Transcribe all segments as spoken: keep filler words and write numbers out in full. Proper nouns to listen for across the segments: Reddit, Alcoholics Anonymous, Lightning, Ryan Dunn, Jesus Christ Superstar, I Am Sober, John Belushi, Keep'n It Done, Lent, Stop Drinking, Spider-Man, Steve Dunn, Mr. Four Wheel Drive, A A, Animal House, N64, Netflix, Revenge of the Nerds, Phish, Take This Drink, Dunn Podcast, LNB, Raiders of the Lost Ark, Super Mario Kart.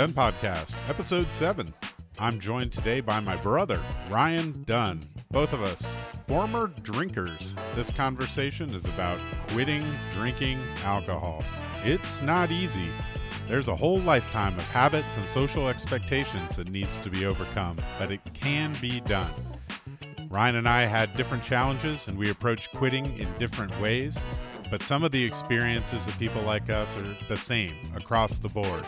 Dunn Podcast, Episode seven. I'm joined today by my brother, Ryan Dunn. Both of us, former drinkers. This conversation is about quitting drinking alcohol. It's not easy. There's a whole lifetime of habits and social expectations that needs to be overcome, but it can be done. Ryan and I had different challenges, and we approached quitting in different ways, but some of the experiences of people like us are the same across the board.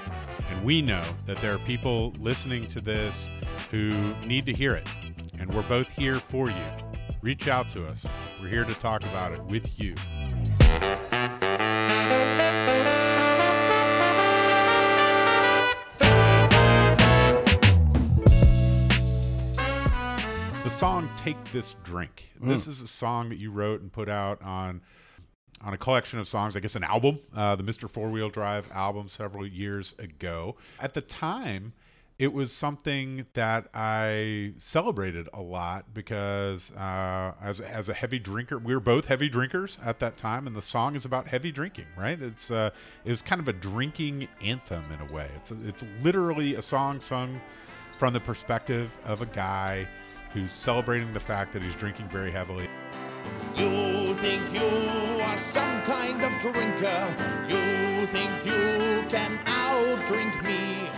And we know that there are people listening to this who need to hear it, and we're both here for you. Reach out to us. We're here to talk about it with you. The song Take This Drink. This mm. is a song that you wrote and put out on on a collection of songs, I guess an album, uh, the Mister Four Wheel Drive album several years ago. At the time, it was something that I celebrated a lot because uh, as, as a heavy drinker, we were both heavy drinkers at that time, and the song is about heavy drinking, right? It's uh, it was kind of a drinking anthem in a way. It's, a, it's literally a song sung from the perspective of a guy who's celebrating the fact that he's drinking very heavily. You think you are some kind of drinker. You think you can outdrink me.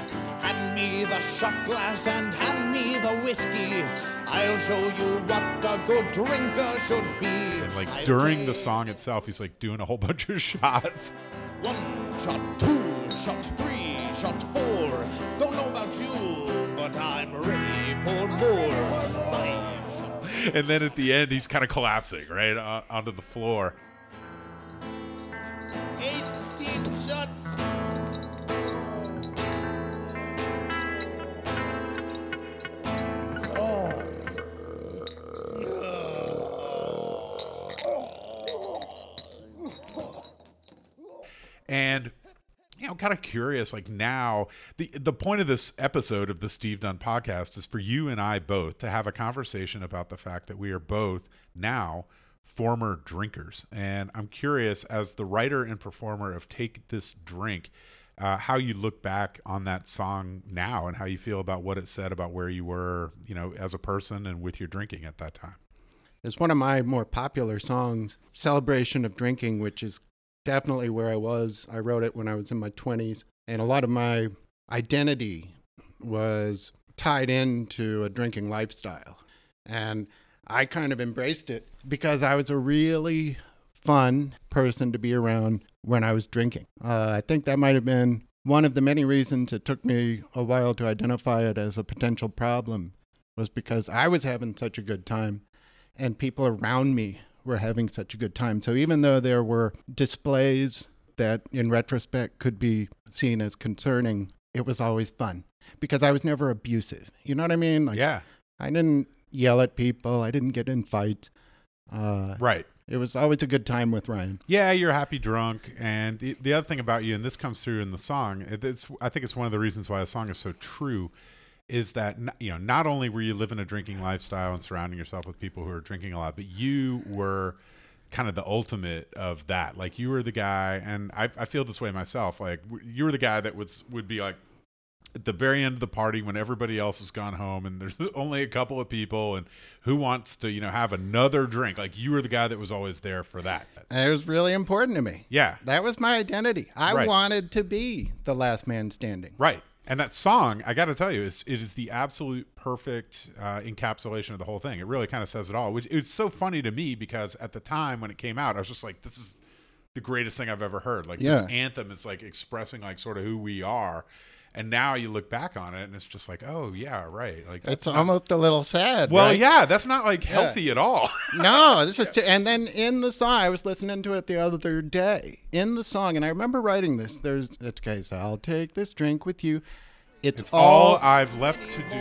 Hand me the shot glass and hand me the whiskey. I'll show you what a good drinker should be. And like I'll during the song itself, he's like doing a whole bunch of shots. One shot, two shot, three shot, four. Don't know about you, but I'm ready for more. Five shot. And then at the end, he's kind of collapsing right uh, onto the floor. Eighteen shots. And you know, I'm kind of curious, like now, the the point of this episode of the Steve Dunn Podcast is for you and I both to have a conversation about the fact that we are both now former drinkers. And I'm curious, as the writer and performer of Take This Drink, uh, how you look back on that song now and how you feel about what it said about where you were, you know, as a person and with your drinking at that time. It's one of my more popular songs, Celebration of Drinking, which is definitely where I was. I wrote it when I was in my twenties, and a lot of my identity was tied into a drinking lifestyle. And I kind of embraced it because I was a really fun person to be around when I was drinking. Uh, I think that might have been one of the many reasons it took me a while to identify it as a potential problem, was because I was having such a good time and people around me were having such a good time. So even though there were displays that in retrospect could be seen as concerning, it was always fun because I was never abusive. You know what I mean? Like, yeah. I didn't yell at people. I didn't get in fights. Uh, right. It was always a good time with Ryan. Yeah, you're happy drunk. And the, the other thing about you, and this comes through in the song, it, it's I think it's one of the reasons why the song is so true, is that, you know, not only were you living a drinking lifestyle and surrounding yourself with people who are drinking a lot, but you were kind of the ultimate of that. Like, you were the guy, and I, I feel this way myself, like you were the guy that would, would be like at the very end of the party when everybody else has gone home and there's only a couple of people and who wants to, you know, have another drink. Like, you were the guy that was always there for that. And it was really important to me. Yeah. That was my identity. I right. wanted to be the last man standing. Right. And that song, I got to tell you, is it is the absolute perfect uh, encapsulation of the whole thing. It really kind of says it all. Which, it's so funny to me because at the time when it came out, I was just like, "This is the greatest thing I've ever heard." Like, yeah. This anthem is like expressing like sort of who we are. And now you look back on it, and it's just like, oh, yeah, right. Like that's, that's not, almost a little sad. Well, right? yeah, that's not like healthy yeah. at all. No, this is. T- and then in the song, I was listening to it the other day. In the song, and I remember writing this. There's okay, so I'll take this drink with you. It's, it's all, all I've left to do.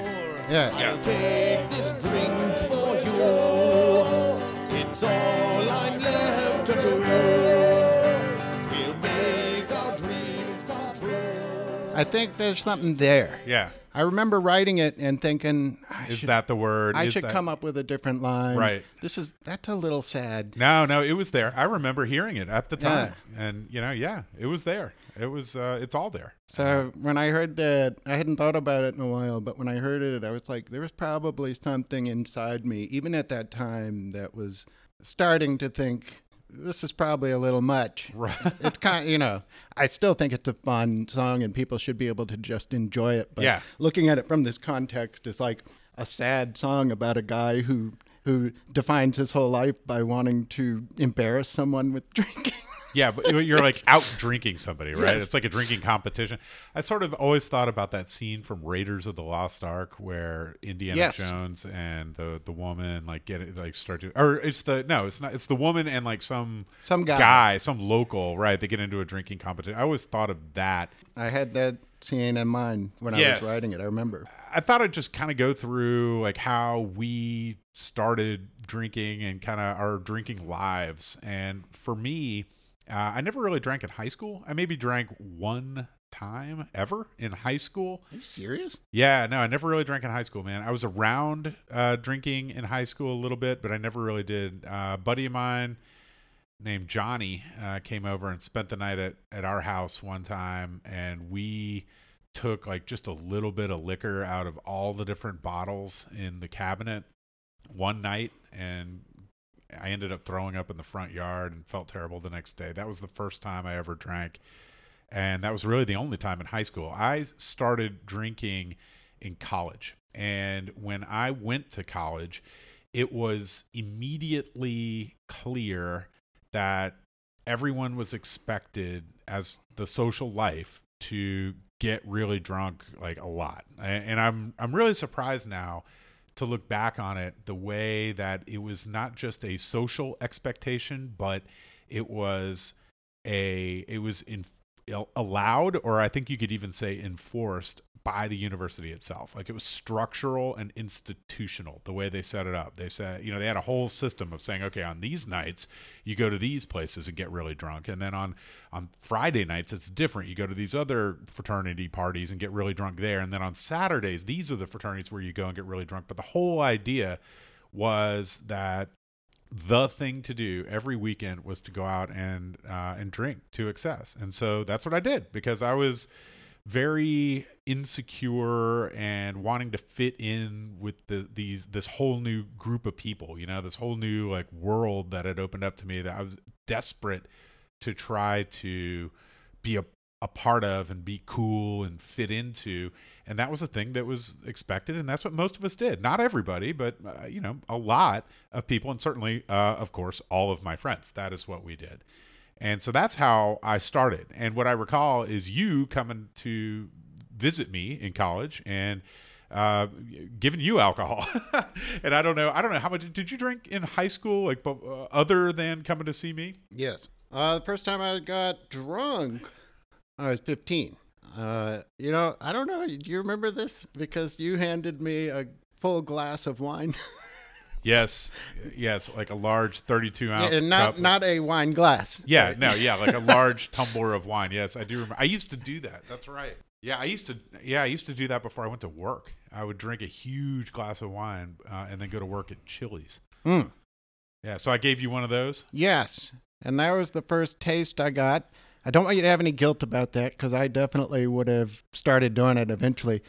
Yeah. I'll take this drink for you. It's all I'm left to do. I think there's something there. Yeah. I remember writing it and thinking, I is should, that the word? I is should that... come up with a different line. Right. This is, that's a little sad. No, no, it was there. I remember hearing it at the time. Yeah. And, you know, yeah, it was there. It was, uh, it's all there. So when I heard that, I hadn't thought about it in a while, but when I heard it, I was like, there was probably something inside me, even at that time, that was starting to think, this is probably a little much. Right. It's kind of, you know, I still think it's a fun song and people should be able to just enjoy it. But yeah. Looking at it from this context, it's like a sad song about a guy who who defines his whole life by wanting to embarrass someone with drinking. Yeah, but you're like out drinking somebody, right? Yes. It's like a drinking competition. I sort of always thought about that scene from Raiders of the Lost Ark where Indiana yes. Jones and the the woman like get it, like start to, or it's the no, it's not. It's the woman and like some some guy. guy, some local, right? They get into a drinking competition. I always thought of that. I had that scene in mind when yes. I was writing it. I remember. I thought I'd just kind of go through like how we started drinking and kind of our drinking lives, and for me. Uh, I never really drank in high school. I maybe drank one time ever in high school. Are you serious? Yeah, no, I never really drank in high school, man. I was around uh, drinking in high school a little bit, but I never really did. Uh, a buddy of mine named Johnny uh, came over and spent the night at, at our house one time, and we took like just a little bit of liquor out of all the different bottles in the cabinet one night, and I ended up throwing up in the front yard and felt terrible the next day. That was the first time I ever drank. And that was really the only time in high school. I started drinking in college. And when I went to college, it was immediately clear that everyone was expected as the social life to get really drunk like a lot. And I'm I'm really surprised now to look back on it, the way that it was not just a social expectation, but it was a, it was in, allowed, or I think you could even say enforced by the university itself. Like it was structural and institutional, the way they set it up. They said, you know, they had a whole system of saying, okay, on these nights, you go to these places and get really drunk. And then on, on Friday nights, it's different. You go to these other fraternity parties and get really drunk there. And then on Saturdays, these are the fraternities where you go and get really drunk. But the whole idea was that the thing to do every weekend was to go out and, uh, and drink to excess. And so that's what I did because I was very insecure and wanting to fit in with the, these, this whole new group of people, you know, this whole new like world that had opened up to me that I was desperate to try to be a, a part of and be cool and fit into. And that was a thing that was expected. And that's what most of us did. Not everybody, but uh, you know, a lot of people. And certainly, uh, of course, all of my friends, that is what we did. And so that's how I started. And what I recall is you coming to visit me in college and uh, giving you alcohol. And I don't know, I don't know how much did you drink in high school, like uh, other than coming to see me? Yes. Uh, the first time I got drunk, I was fifteen. Uh, you know, I don't know. Do you remember this? Because you handed me a full glass of wine. Yes, yes, like a large thirty-two ounce yeah, and not, cup. Not a wine glass. Yeah, right? No, yeah, like a large tumbler of wine. Yes, I do remember. I used to do that. That's right. Yeah, I used to Yeah, I used to do that before I went to work. I would drink a huge glass of wine uh, and then go to work at Chili's. Mm. Yeah, so I gave you one of those? Yes, and that was the first taste I got. I don't want you to have any guilt about that because I definitely would have started doing it eventually.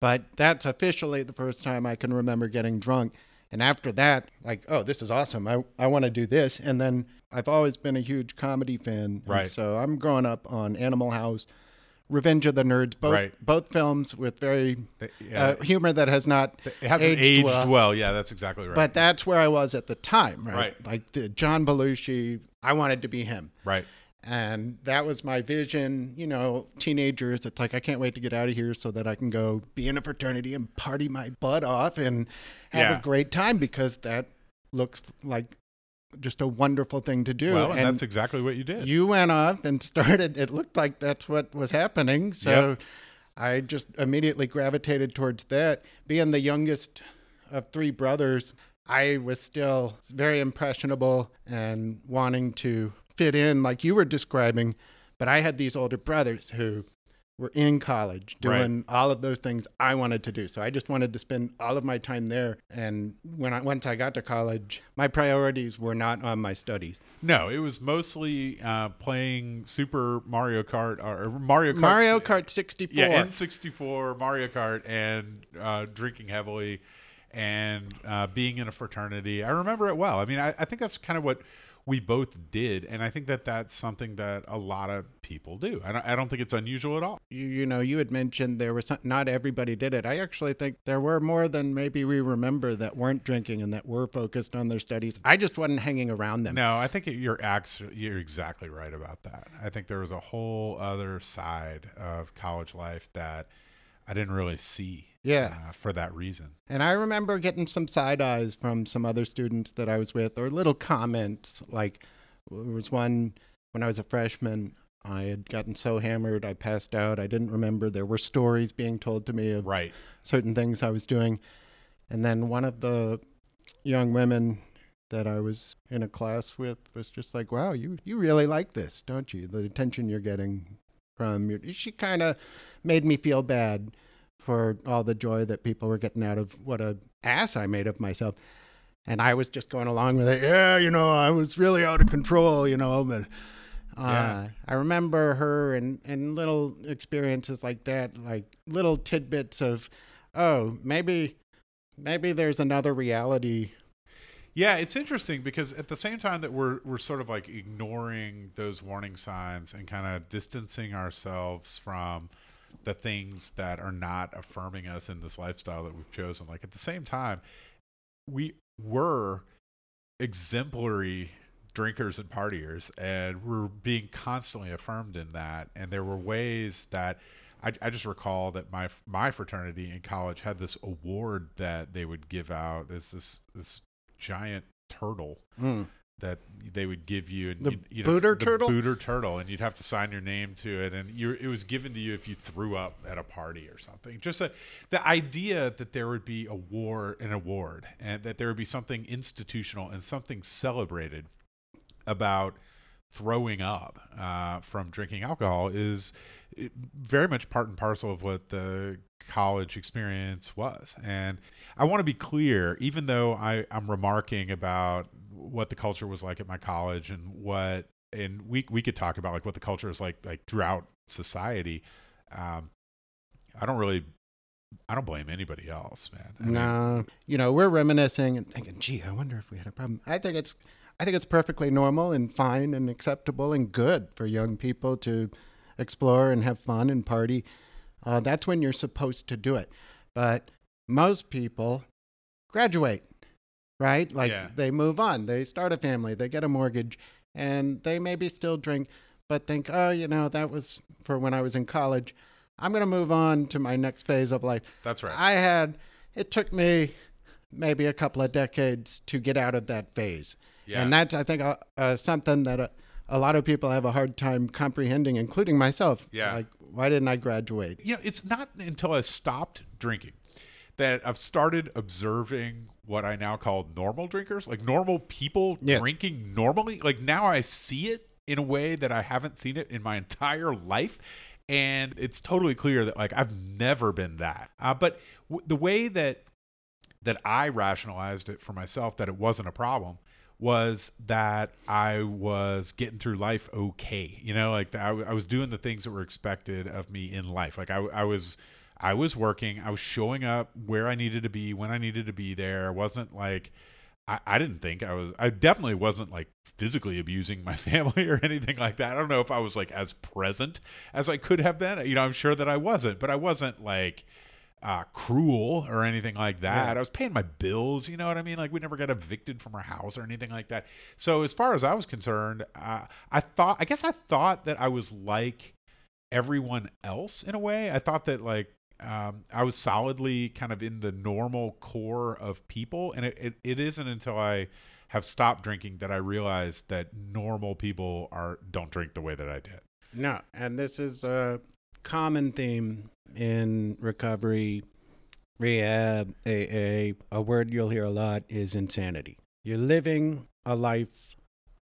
But that's officially the first time I can remember getting drunk. And after that, like, oh, this is awesome. I, I want to do this. And then I've always been a huge comedy fan. Right. So I'm growing up on Animal House, Revenge of the Nerds, both right. both films with very yeah. uh, humor that has not it hasn't aged, aged well. well. Yeah, that's exactly right. But that's where I was at the time, right? right. Like the John Belushi, I wanted to be him. Right. And that was my vision, you know, teenagers. It's like, I can't wait to get out of here so that I can go be in a fraternity and party my butt off and have yeah. a great time because that looks like just a wonderful thing to do. Well, and, and that's exactly what you did. You went off and started, it looked like that's what was happening. So yep. I just immediately gravitated towards that. Being the youngest of three brothers, I was still very impressionable and wanting to fit in like you were describing, but I had these older brothers who were in college doing right. all of those things I wanted to do. So I just wanted to spend all of my time there. And when I, once I got to college, my priorities were not on my studies. No, it was mostly uh, playing Super Mario Kart or Mario Kart. Mario Kart sixty-four. Yeah, N sixty-four, Mario Kart, and uh, drinking heavily and uh, being in a fraternity. I remember it well. I mean, I, I think that's kind of what we both did, and I think that that's something that a lot of people do. I don't, I don't think it's unusual at all. You, you know, you had mentioned there was some, not everybody did it. I actually think there were more than maybe we remember that weren't drinking and that were focused on their studies. I just wasn't hanging around them. No, I think you're actually, you're exactly right about that. I think there was a whole other side of college life that I didn't really see. Yeah, uh, for that reason. And I remember getting some side eyes from some other students that I was with, or little comments. Like, there was one when I was a freshman, I had gotten so hammered, I passed out. I didn't remember. There were stories being told to me of right. certain things I was doing. And then one of the young women that I was in a class with was just like, wow, you, you really like this, don't you? The attention you're getting from your... She kind of made me feel bad for all the joy that people were getting out of what a ass I made of myself. And I was just going along with it. Yeah, you know, I was really out of control, you know. But uh, yeah. I remember her and, and little experiences like that, like little tidbits of, oh, maybe maybe there's another reality. Yeah, it's interesting because at the same time that we're we're sort of like ignoring those warning signs and kind of distancing ourselves from the things that are not affirming us in this lifestyle that we've chosen. Like at the same time, we were exemplary drinkers and partiers, and we're being constantly affirmed in that. And there were ways that I, I just recall that my, my fraternity in college had this award that they would give out. There's this, this giant turtle mm. that they would give you, and the you'd, you'd booter to, the turtle, booter turtle, and you'd have to sign your name to it, and you, it was given to you if you threw up at a party or something. Just a, the idea that there would be a war, an award, and that there would be something institutional and something celebrated about throwing up uh, from drinking alcohol is very much part and parcel of what the college experience was. And I want to be clear, even though I, I'm remarking about what the culture was like at my college and what, and we we could talk about like what the culture is like like throughout society. Um, I don't really, I don't blame anybody else, man. I no, mean, you know, we're reminiscing and thinking, gee, I wonder if we had a problem. I think it's, I think it's perfectly normal and fine and acceptable and good for young people to explore and have fun and party. Uh, that's when you're supposed to do it. But most people graduate, right? Like yeah. they move on, they start a family, they get a mortgage, and they maybe still drink, but think, oh, you know, that was for when I was in college. I'm going to move on to my next phase of life. That's right. I had, it took me maybe a couple of decades to get out of that phase. Yeah. And that's, I think, uh, uh, something that uh, a lot of people have a hard time comprehending, including myself. Yeah. Like, why didn't I graduate? You know, it's not until I stopped drinking that I've started observing what I now call normal drinkers, like normal people yes. drinking normally. Like now I see it in a way that I haven't seen it in my entire life. And it's totally clear that like I've never been that. Uh, but w- the way that that I rationalized it for myself, that it wasn't a problem, was that I was getting through life okay. You know, like I, w- I was doing the things that were expected of me in life. Like I, w- I was... I was working, I was showing up where I needed to be, when I needed to be there. I wasn't like, I, I didn't think I was, I definitely wasn't like physically abusing my family or anything like that. I don't know if I was like as present as I could have been. You know, I'm sure that I wasn't, but I wasn't like uh, cruel or anything like that. Yeah. I was paying my bills, you know what I mean? Like we never got evicted from our house or anything like that. So as far as I was concerned, uh, I thought, I guess I thought that I was like everyone else in a way. I thought that like, Um, I was solidly kind of in the normal core of people. And it, it, it isn't until I have stopped drinking that I realized that normal people are don't drink the way that I did. No. And this is a common theme in recovery, rehab, A A. A word you'll hear a lot is insanity. You're living a life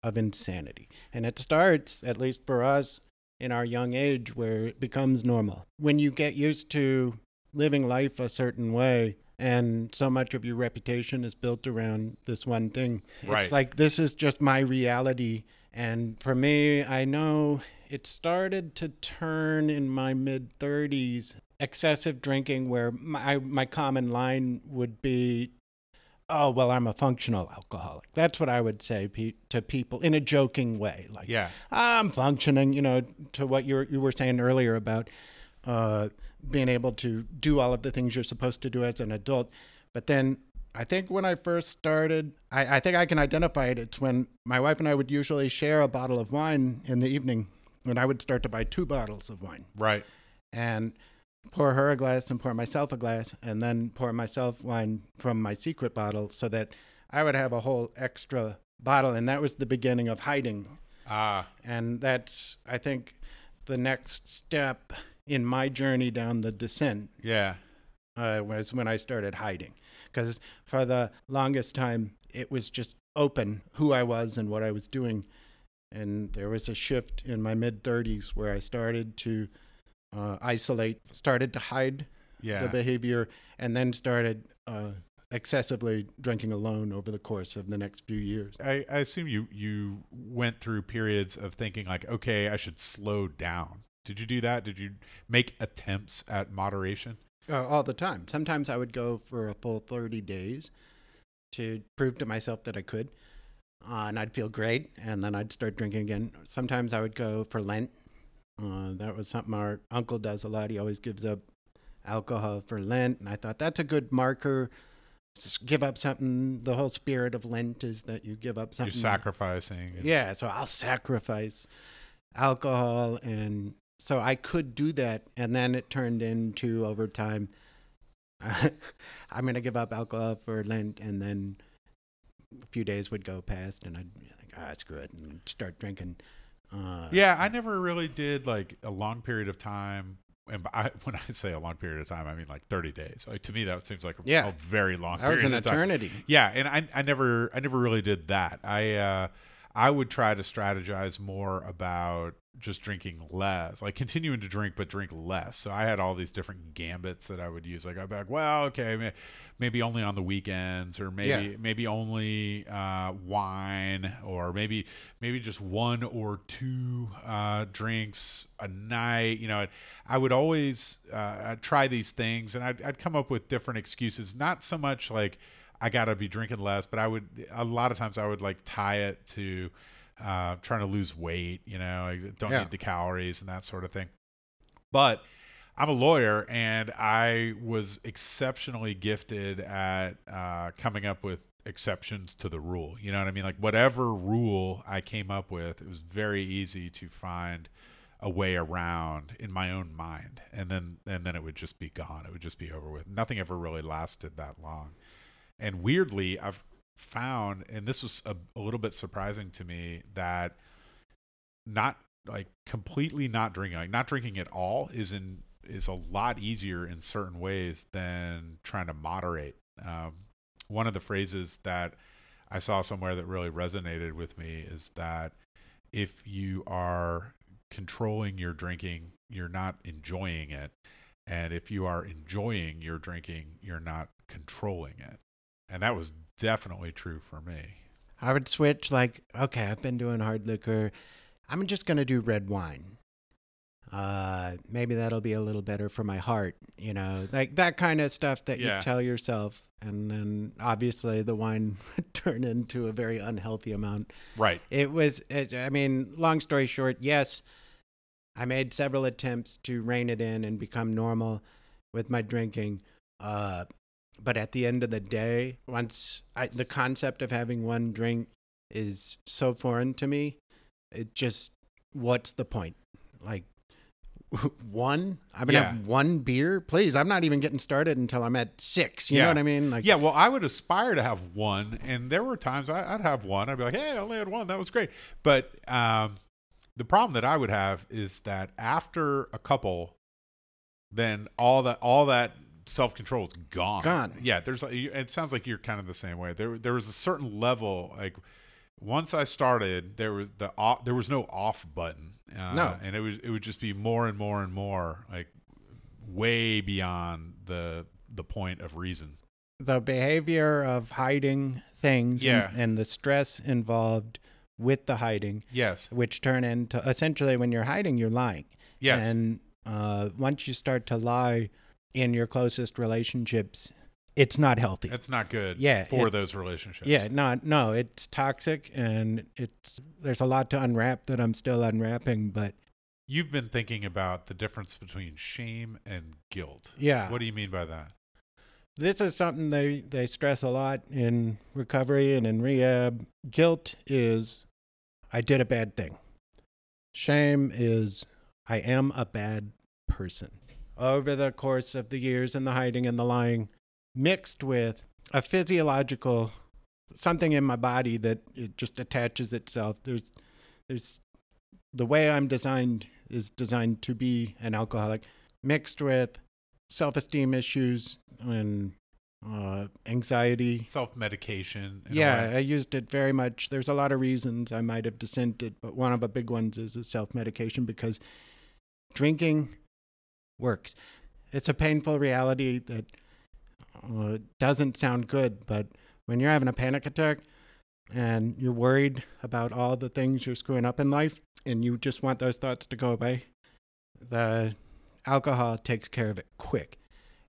of insanity. And it starts, at least for us, in our young age where it becomes normal. When you get used to living life a certain way and so much of your reputation is built around this one thing, right. It's like, this is just my reality. And for me, I know it started to turn in my mid-thirties, excessive drinking, where my, my common line would be, oh, well, I'm a functional alcoholic. That's what I would say pe- to people in a joking way. Like, yeah. I'm functioning, you know, to what you were, you were saying earlier about uh, being able to do all of the things you're supposed to do as an adult. But then I think when I first started, I, I think I can identify it. It's when my wife and I would usually share a bottle of wine in the evening, and I would start to buy two bottles of wine. Right. And pour her a glass and pour myself a glass, and then pour myself wine from my secret bottle so that I would have a whole extra bottle. And that was the beginning of hiding. Ah. And that's, I think, the next step in my journey down the descent. Yeah. Uh, was when I started hiding. Because for the longest time, it was just open who I was and what I was doing. And there was a shift in my mid-thirties where I started to Uh, isolate, started to hide yeah. the behavior, and then started uh, excessively drinking alone over the course of the next few years. I, I assume you, you went through periods of thinking like, okay, I should slow down. Did you do that? Did you make attempts at moderation? Uh, all the time. Sometimes I would go for a full thirty days to prove to myself that I could, uh, and I'd feel great, and then I'd start drinking again. Sometimes I would go for Lent. Uh, that was something our uncle does a lot. He always gives up alcohol for Lent. And I thought that's a good marker. Just give up something. The whole spirit of Lent is that you give up something. You're sacrificing. Yeah. So I'll sacrifice alcohol. And so I could do that. And then it turned into over time, uh, I'm going to give up alcohol for Lent. And then a few days would go past and I'd be like, ah, screw it. And I'd start drinking. Uh, yeah, I never really did like a long period of time. And I, when I say a long period of time, I mean like thirty days. Like to me, that seems like a, yeah, a very long period of time. That was an eternity. Yeah, and I, I never, I never really did that. I, uh, I would try to strategize more about just drinking less, like continuing to drink, but drink less. So I had all these different gambits that I would use. Like I'd be like, well, okay, maybe only on the weekends, or maybe yeah. maybe only uh, wine, or maybe maybe just one or two uh, drinks a night. You know, I would always uh, try these things, and I'd, I'd come up with different excuses. Not so much like I gotta be drinking less, but I would a lot of times I would like tie it to uh trying to lose weight, you know, I don't yeah. need the calories and that sort of thing. But I'm a lawyer, and I was exceptionally gifted at uh coming up with exceptions to the rule. You know what I mean? Like whatever rule I came up with, it was very easy to find a way around in my own mind, and then and then it would just be gone. It would just be over with. Nothing ever really lasted that long. And weirdly, I've found, and this was a, a little bit surprising to me, that not like completely not drinking, like not drinking at all is in, is a lot easier in certain ways than trying to moderate. Um, one of the phrases that I saw somewhere that really resonated with me is that if you are controlling your drinking, you're not enjoying it. And if you are enjoying your drinking, you're not controlling it. And that was definitely true for me. I would switch like, okay, I've been doing hard liquor. I'm just going to do red wine. Uh, maybe that'll be a little better for my heart. You know, like that kind of stuff that yeah. you tell yourself. And then obviously the wine would turn into a very unhealthy amount. Right. It was, it, I mean, long story short, yes, I made several attempts to rein it in and become normal with my drinking. Uh, But at the end of the day, once I, the concept of having one drink is so foreign to me, it just, what's the point? Like one, I'm going to yeah. have one beer, please. I'm not even getting started until I'm at six. You yeah. know what I mean? Like, yeah. Well, I would aspire to have one. And there were times I, I'd have one. I'd be like, hey, I only had one. That was great. But, um, the problem that I would have is that after a couple, then all that, all that, self-control is gone. Gone. Yeah, there's. It sounds like you're kind of the same way. There, there was a certain level, like Once I started, there was the off, there was no off button. Uh, no, and it was it would just be more and more and more, like way beyond the the point of reason. The behavior of hiding things, yeah. and, and the stress involved with the hiding, yes, which turn into essentially when you're hiding, you're lying. Yes, and uh, once you start to lie in your closest relationships, it's not healthy. It's not good yeah, for it, those relationships. Yeah, no, no, it's toxic, and it's there's a lot to unwrap that I'm still unwrapping, but... You've been thinking about the difference between shame and guilt. Yeah. What do you mean by that? This is something they, they stress a lot in recovery and in rehab. Guilt is, I did a bad thing. Shame is, I am a bad person. Over the course of the years and the hiding and the lying, mixed with a physiological something in my body that it just attaches itself. There's, there's the way I'm designed is designed to be an alcoholic, mixed with self-esteem issues and uh, anxiety, self-medication. Yeah, I used it very much. There's a lot of reasons I might have dissented, but one of the big ones is self-medication because drinking works. It's a painful reality that. Uh, it doesn't sound good, but when you're having a panic attack and you're worried about all the things you're screwing up in life and you just want those thoughts to go away, the alcohol takes care of it quick.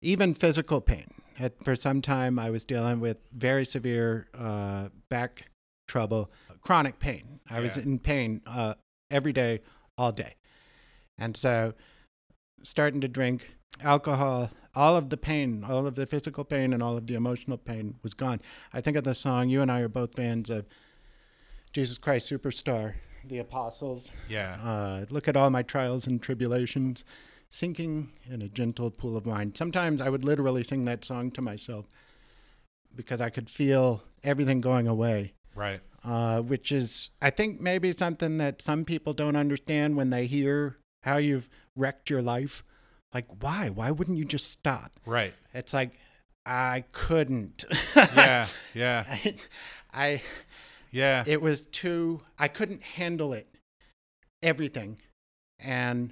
Even physical pain. At, for some time, I was dealing with very severe uh, back trouble, chronic pain. I yeah. was in pain uh, every day, all day. And so starting to drink alcohol, all of the pain, all of the physical pain and all of the emotional pain was gone. I think of the song, you and I are both fans of Jesus Christ Superstar, the Apostles. Yeah. Uh, look at all my trials and tribulations, sinking in a gentle pool of wine. Sometimes I would literally sing that song to myself because I could feel everything going away. Right. Uh, which is, I think, maybe something that some people don't understand when they hear how you've wrecked your life. Like, why? Why wouldn't you just stop? Right. It's like, I couldn't. yeah, yeah. I, I, yeah. It was too, I couldn't handle it, everything. And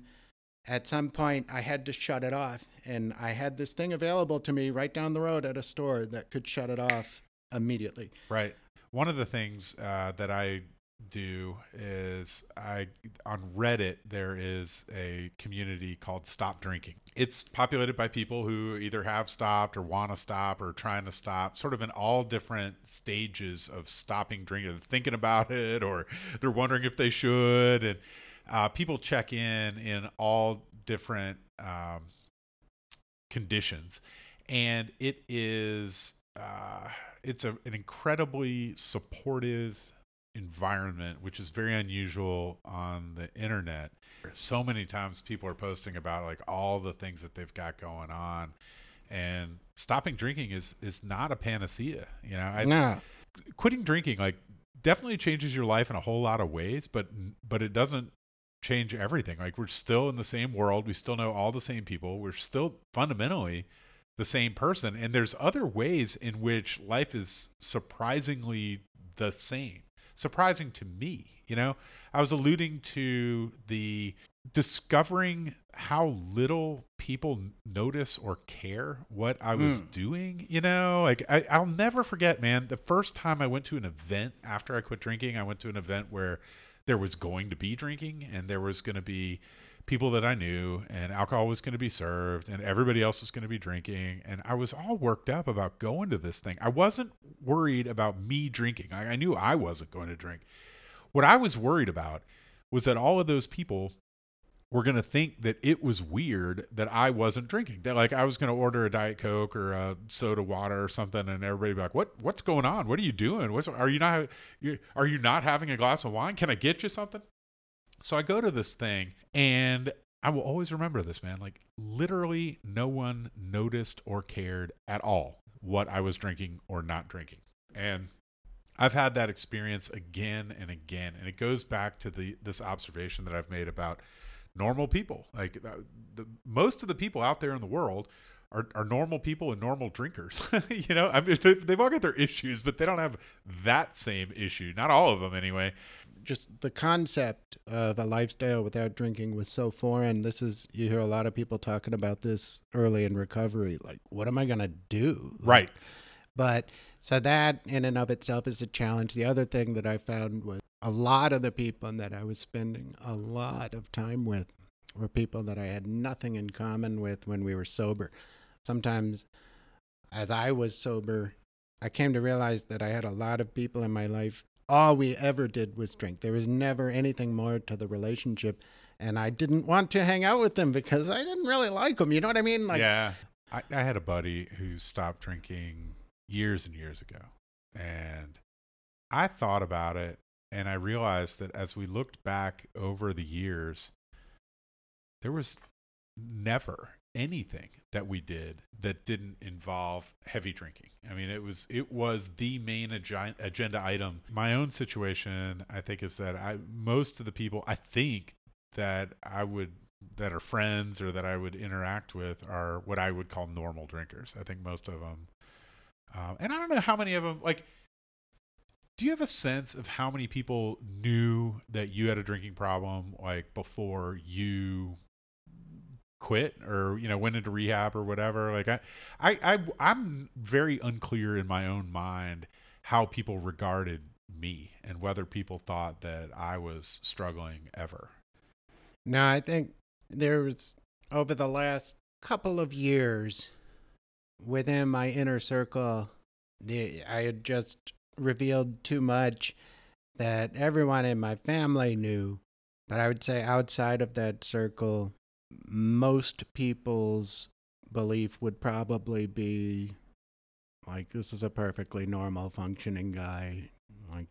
at some point, I had to shut it off. And I had this thing available to me right down the road at a store that could shut it off immediately. Right. One of the things uh, that I do is I on Reddit there is a community called Stop Drinking. It's populated by people who either have stopped or want to stop or trying to stop, sort of in all different stages of stopping drinking, thinking about it, or they're wondering if they should. And uh, people check in in all different um, conditions, and it is uh, it's a, an incredibly supportive environment, which is very unusual on the internet. So many times people are posting about like all the things that they've got going on, and stopping drinking is is not a panacea. You know, I, nah. quitting drinking like definitely changes your life in a whole lot of ways, but but it doesn't change everything. Like we're still in the same world, we still know all the same people, we're still fundamentally the same person, and there's other ways in which life is surprisingly the same. Surprising to me, you know, I was alluding to the discovering how little people notice or care what I was mm. doing, you know, like I, I'll never forget, man, the first time I went to an event after I quit drinking, I went to an event where there was going to be drinking and there was going to be people that I knew and alcohol was going to be served and everybody else was going to be drinking. And I was all worked up about going to this thing. I wasn't worried about me drinking. I, I knew I wasn't going to drink. What I was worried about was that all of those people were going to think that it was weird that I wasn't drinking. That like I was going to order a Diet Coke or a soda water or something. And everybody would be like, what, what's going on? What are you doing? What's, are you not, are you not having a glass of wine? Can I get you something? So I go to this thing, and I will always remember this, man. Like, literally no one noticed or cared at all what I was drinking or not drinking. And I've had that experience again and again. And it goes back to the this observation that I've made about normal people. Like, the, most of the people out there in the world are, are normal people and normal drinkers. You know, I mean, they've all got their issues, but they don't have that same issue. Not all of them, anyway. Just the concept of a lifestyle without drinking was so foreign. This is, you hear a lot of people talking about this early in recovery. Like, what am I going to do? Like, right. But so that in and of itself is a challenge. The other thing that I found was a lot of the people that I was spending a lot of time with were people that I had nothing in common with when we were sober. Sometimes as I was sober, I came to realize that I had a lot of people in my life. All we ever did was drink. There was never anything more to the relationship. And I didn't want to hang out with them because I didn't really like them. You know what I mean? Like, yeah. I, I had a buddy who stopped drinking years and years ago. And I thought about it, and I realized that as we looked back over the years, there was never anything that we did that didn't involve heavy drinking. I mean, it was it was the main ag- agenda item. My own situation, I think, is that I most of the people I think that I would that are friends or that I would interact with are what I would call normal drinkers. I think most of them. Um, and I don't know how many of them, like, do you have a sense of how many people knew that you had a drinking problem, like, before you quit or, you know, went into rehab or whatever? Like, I, I, I I'm very unclear in my own mind how people regarded me and whether people thought that I was struggling ever. No, I think there was, over the last couple of years, within my inner circle, the, I had just revealed too much that everyone in my family knew. But I would say outside of that circle, most people's belief would probably be like, this is a perfectly normal functioning guy. Like,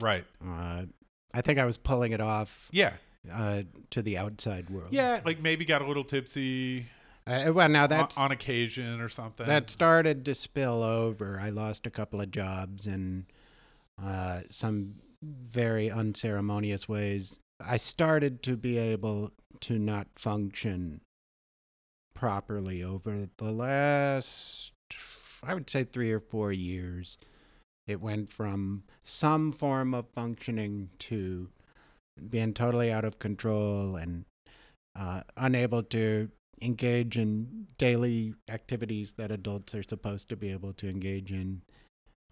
right. Uh, I think I was pulling it off. Yeah. Uh, to the outside world. Yeah. Like, maybe got a little tipsy. Uh, well, now that's on occasion or something that started to spill over. I lost a couple of jobs in uh, some very unceremonious ways. I started to be able to not function properly over the last, I would say, three or four years. It went from some form of functioning to being totally out of control and uh, unable to engage in daily activities that adults are supposed to be able to engage in,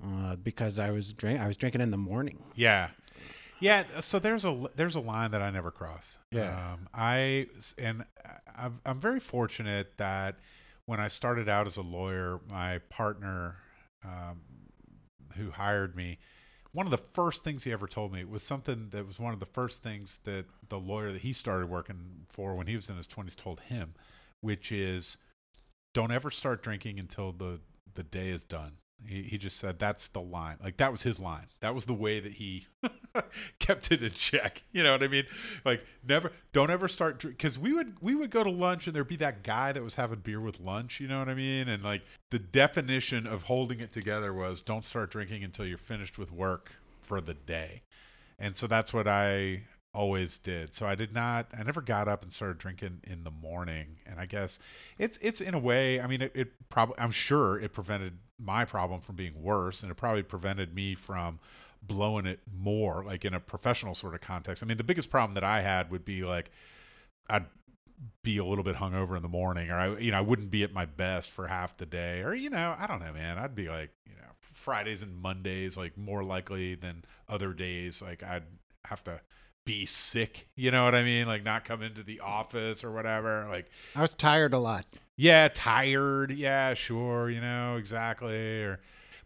uh, because I was drink I was drinking in the morning. Yeah, yeah. So there's a there's a line that I never cross. Yeah. Um, I and I'm, I'm very fortunate that when I started out as a lawyer, my partner, um, who hired me, one of the first things he ever told me was something that was one of the first things that the lawyer that he started working for when he was in his twenties told him, which is, don't ever start drinking until the, the day is done. He, he just said, that's the line. Like, that was his line. That was the way that he kept it in check. You know what I mean? Like, never, don't ever start drinking. Cause we would, we would go to lunch and there'd be that guy that was having beer with lunch. You know what I mean? And like, the definition of holding it together was, don't start drinking until you're finished with work for the day. And so that's what I always did. So I did not, I never got up and started drinking in the morning. And I guess it's, it's in a way, I mean, it, it probably, I'm sure it prevented my problem from being worse, and it probably prevented me from blowing it more, like, in a professional sort of context. I mean, the biggest problem that I had would be like, I'd be a little bit hungover in the morning, or I, you know, I wouldn't be at my best for half the day, or, you know, I don't know, man, I'd be like, you know, Fridays and Mondays, like, more likely than other days, like, I'd have to be sick, you know what I mean? Like, not come into the office or whatever. Like, I was tired a lot. Yeah, tired. Yeah, sure. You know, exactly. Or,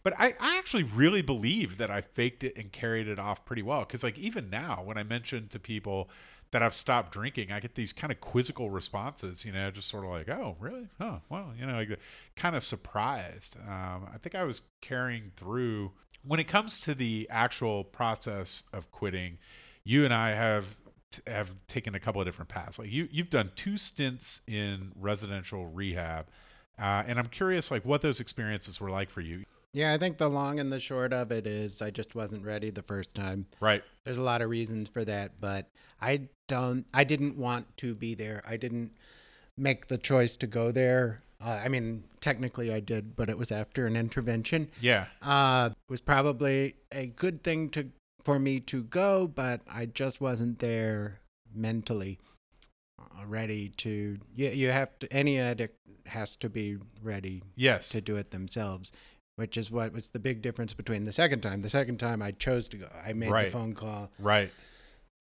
but I, I actually really believe that I faked it and carried it off pretty well. Cause like, even now when I mention to people that I've stopped drinking, I get these kind of quizzical responses, you know, just sort of like, oh, really? Oh, well, you know, like, kind of surprised. Um, I think I was carrying through. When it comes to the actual process of quitting, you and I have have taken a couple of different paths. Like, you, you've done two stints in residential rehab, uh, and I'm curious, like, what those experiences were like for you. Yeah, I think the long and the short of it is I just wasn't ready the first time. Right. There's a lot of reasons for that, but I don't. I didn't want to be there. I didn't make the choice to go there. Uh, I mean, technically I did, but it was after an intervention. Yeah. Uh, it was probably a good thing to for me to go, but I just wasn't there mentally ready to. You, you have to. Any addict has to be ready. Yes. To do it themselves, which is what was the big difference between the second time. The second time I chose to go. I made right. the phone call. Right.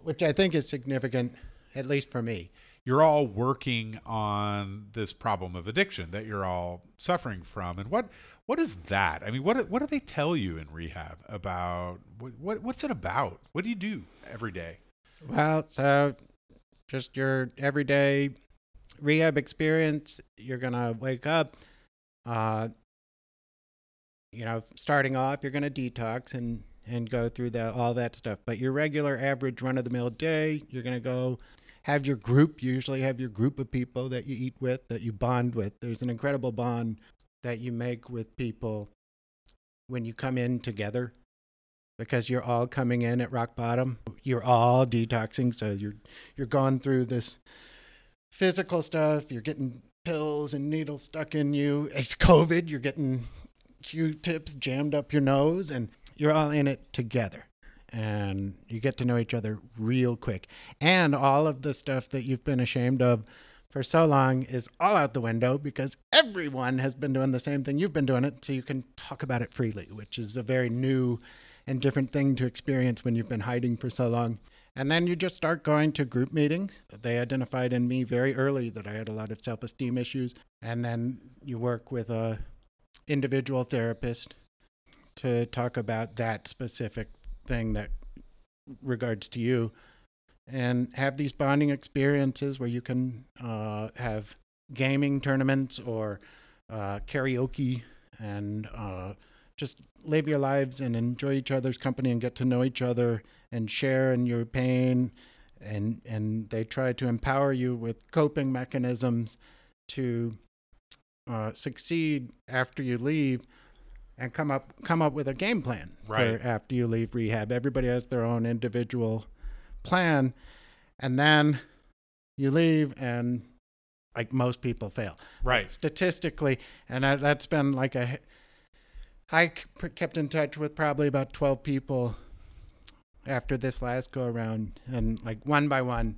Which I think is significant, at least for me. You're all working on this problem of addiction that you're all suffering from. And what what is that? I mean, what what do they tell you in rehab about what, what what's it about? What do you do every day? Well, so just your everyday rehab experience. You're going to wake up, uh, you know, starting off, you're going to detox and, and go through that all that stuff. But your regular average run-of-the-mill day, you're going to go... Have your group, you usually have your group of people that you eat with, that you bond with. There's an incredible bond that you make with people when you come in together because you're all coming in at rock bottom. You're all detoxing, so you're you're going through this physical stuff. You're getting pills and needles stuck in you. It's COVID. You're getting Q-tips jammed up your nose, and you're all in it together. And you get to know each other real quick. And all of the stuff that you've been ashamed of for so long is all out the window because everyone has been doing the same thing you've been doing it, so you can talk about it freely, which is a very new and different thing to experience when you've been hiding for so long. And then you just start going to group meetings. They identified in me very early that I had a lot of self-esteem issues. And then you work with a individual therapist to talk about that specific thing that regards to you, and have these bonding experiences where you can uh, have gaming tournaments or uh, karaoke and uh, just live your lives and enjoy each other's company and get to know each other and share in your pain. And, and they try to empower you with coping mechanisms to uh, succeed after you leave. And come up come up with a game plan right. for after you leave rehab. Everybody has their own individual plan. And then you leave and, like, most people fail. Right. Like, statistically, and I, that's been like a... I kept in touch with probably about twelve people after this last go-around. And, like, one by one...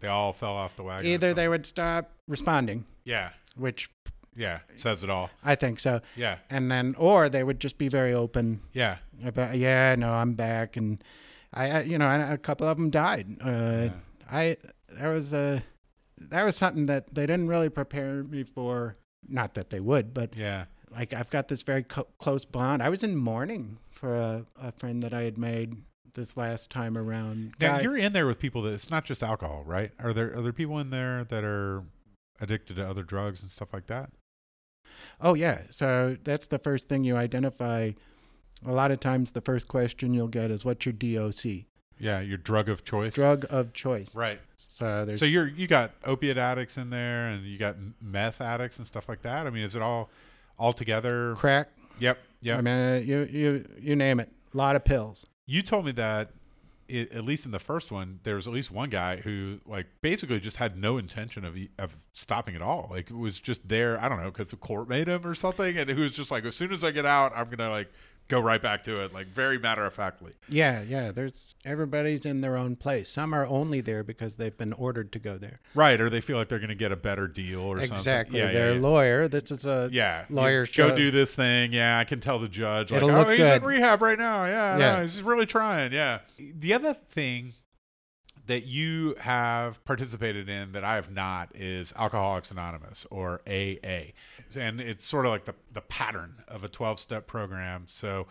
They all fell off the wagon. Either they would stop responding. Yeah. Which... Yeah, says it all. I think so. Yeah. And then, or they would just be very open. Yeah. About, yeah, no, I'm back. And I, I you know, I, a couple of them died. Uh, yeah. I, that was a, that was something that they didn't really prepare me for. Not that they would, but yeah. Like, I've got this very co- close bond. I was in mourning for a, a friend that I had made this last time around. Now, God, you're in there with people that it's not just alcohol, right? Are there, are there people in there that are addicted to other drugs and stuff like that? Oh, yeah. So that's the first thing you identify. A lot of times the first question you'll get is, what's your D O C? Yeah, your drug of choice. Drug of choice. Right. So there's so you're, you got opiate addicts in there, and you got meth addicts and stuff like that? I mean, is it all, all together? Crack. Yep. Yep. I mean, you, you, you name it. A lot of pills. You told me that, it, at least in the first one, there was at least one guy who, like, basically just had no intention of of stopping at all. Like, it was just there, I don't know, because the court made him or something, and he was just like, as soon as I get out, I'm going to, like, go right back to it, like, very matter-of-factly. Yeah, yeah, there's, everybody's in their own place. Some are only there because they've been ordered to go there. Right, or they feel like they're going to get a better deal or exactly. something. Exactly, yeah, they're yeah, a yeah. lawyer. This is a yeah. lawyer show. Go do this thing, yeah, I can tell the judge, like, it'll oh, he's good. in rehab right now, yeah, yeah. No, he's really trying, yeah. The other thing that you have participated in that I have not is Alcoholics Anonymous, or A A. And it's sort of like the, the pattern of a twelve-step program. So